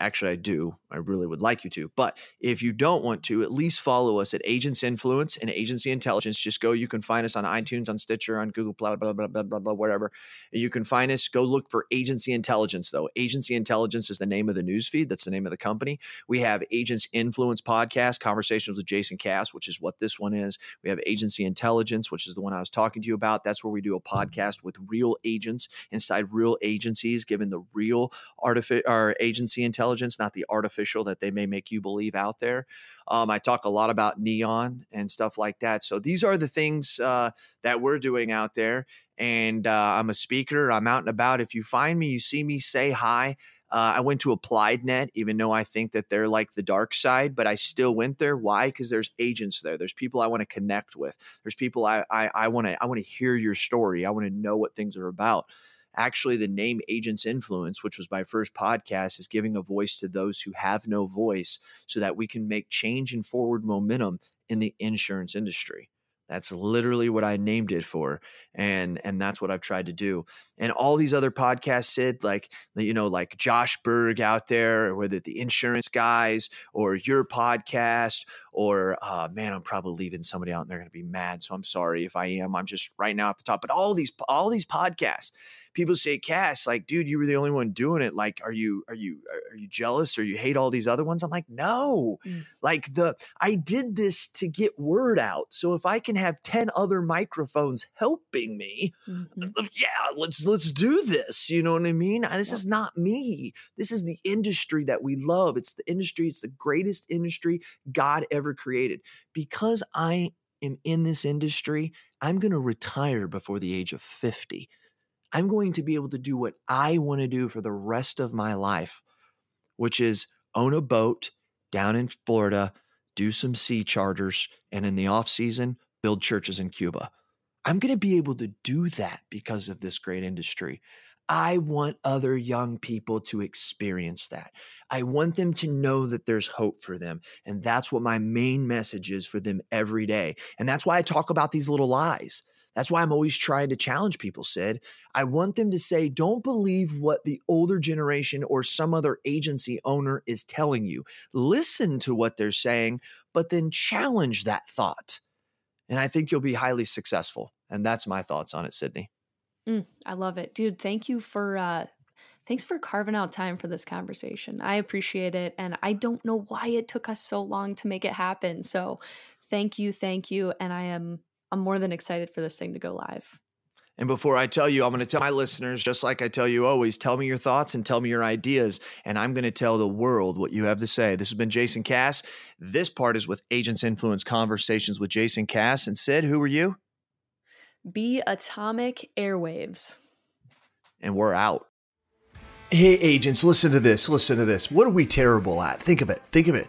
Actually, I do. I really would like you to. But if you don't want to, at least follow us at Agents Influence and Agency Intelligence. Just go. You can find us on iTunes, on Stitcher, on Google, blah, blah, blah, blah, blah, blah, whatever. You can find us. Go look for Agency Intelligence, though. Agency Intelligence is the name of the newsfeed. That's the name of the company. We have Agents Influence podcast, Conversations with Jason Cass, which is what this one is. We have Agency Intelligence, which is the one I was talking to you about. That's where we do a podcast with real agents inside real agencies, given the real artific- or agency intelligence. Not the artificial that they may make you believe out there. Um, I talk a lot about Neon and stuff like that. So these are the things uh, that we're doing out there. And uh, I'm a speaker. I'm out and about. If you find me, you see me, say hi. Uh, I went to Applied Net, even though I think that they're like the dark side, but I still went there. Why? Because there's agents there. There's people I want to connect with. There's people I I, I want to I want to hear your story. I want to know what things are about. Actually, the name Agents Influence, which was my first podcast, is giving a voice to those who have no voice so that we can make change and forward momentum in the insurance industry. That's literally what I named it for. And, and that's what I've tried to do. And all these other podcasts, Sid, like, you know, like Josh Berg out there, whether the insurance guys or your podcast, or uh, man, I'm probably leaving somebody out and they're going to be mad. So I'm sorry if I am. I'm just right now at the top. But all these all these podcasts, people say, Cass, like, dude, you were the only one doing it. Like, are you, are you, are you jealous or you hate all these other ones? I'm like, no, mm. like the, I did this to get word out. So if I can have ten other microphones helping me, mm-hmm. yeah, let's, let's do this. You know what I mean? This yeah. is not me. This is the industry that we love. It's the industry. It's the greatest industry God ever created. Because I am in this industry, I'm going to retire before the age of fifty. I'm going to be able to do what I want to do for the rest of my life, which is own a boat down in Florida, do some sea charters, and in the off season, build churches in Cuba. I'm going to be able to do that because of this great industry. I want other young people to experience that. I want them to know that there's hope for them. And that's what my main message is for them every day. And that's why I talk about these little lies. That's why I'm always trying to challenge people, Sid. I want them to say, don't believe what the older generation or some other agency owner is telling you. Listen to what they're saying, but then challenge that thought. And I think you'll be highly successful. And that's my thoughts on it, Sidney. Mm, I love it. Dude, thank you for, uh, thanks for carving out time for this conversation. I appreciate it. And I don't know why it took us so long to make it happen. So thank you. Thank you. And I am, I'm more than excited for this thing to go live. And before I tell you, I'm going to tell my listeners, just like I tell you always, tell me your thoughts and tell me your ideas. And I'm going to tell the world what you have to say. This has been Jason Cass. This part is with Agents Influence Conversations with Jason Cass. And Sid, who are you? Be Atomic Airwaves. And we're out. Hey, agents, listen to this. Listen to this. What are we terrible at? Think of it. Think of it.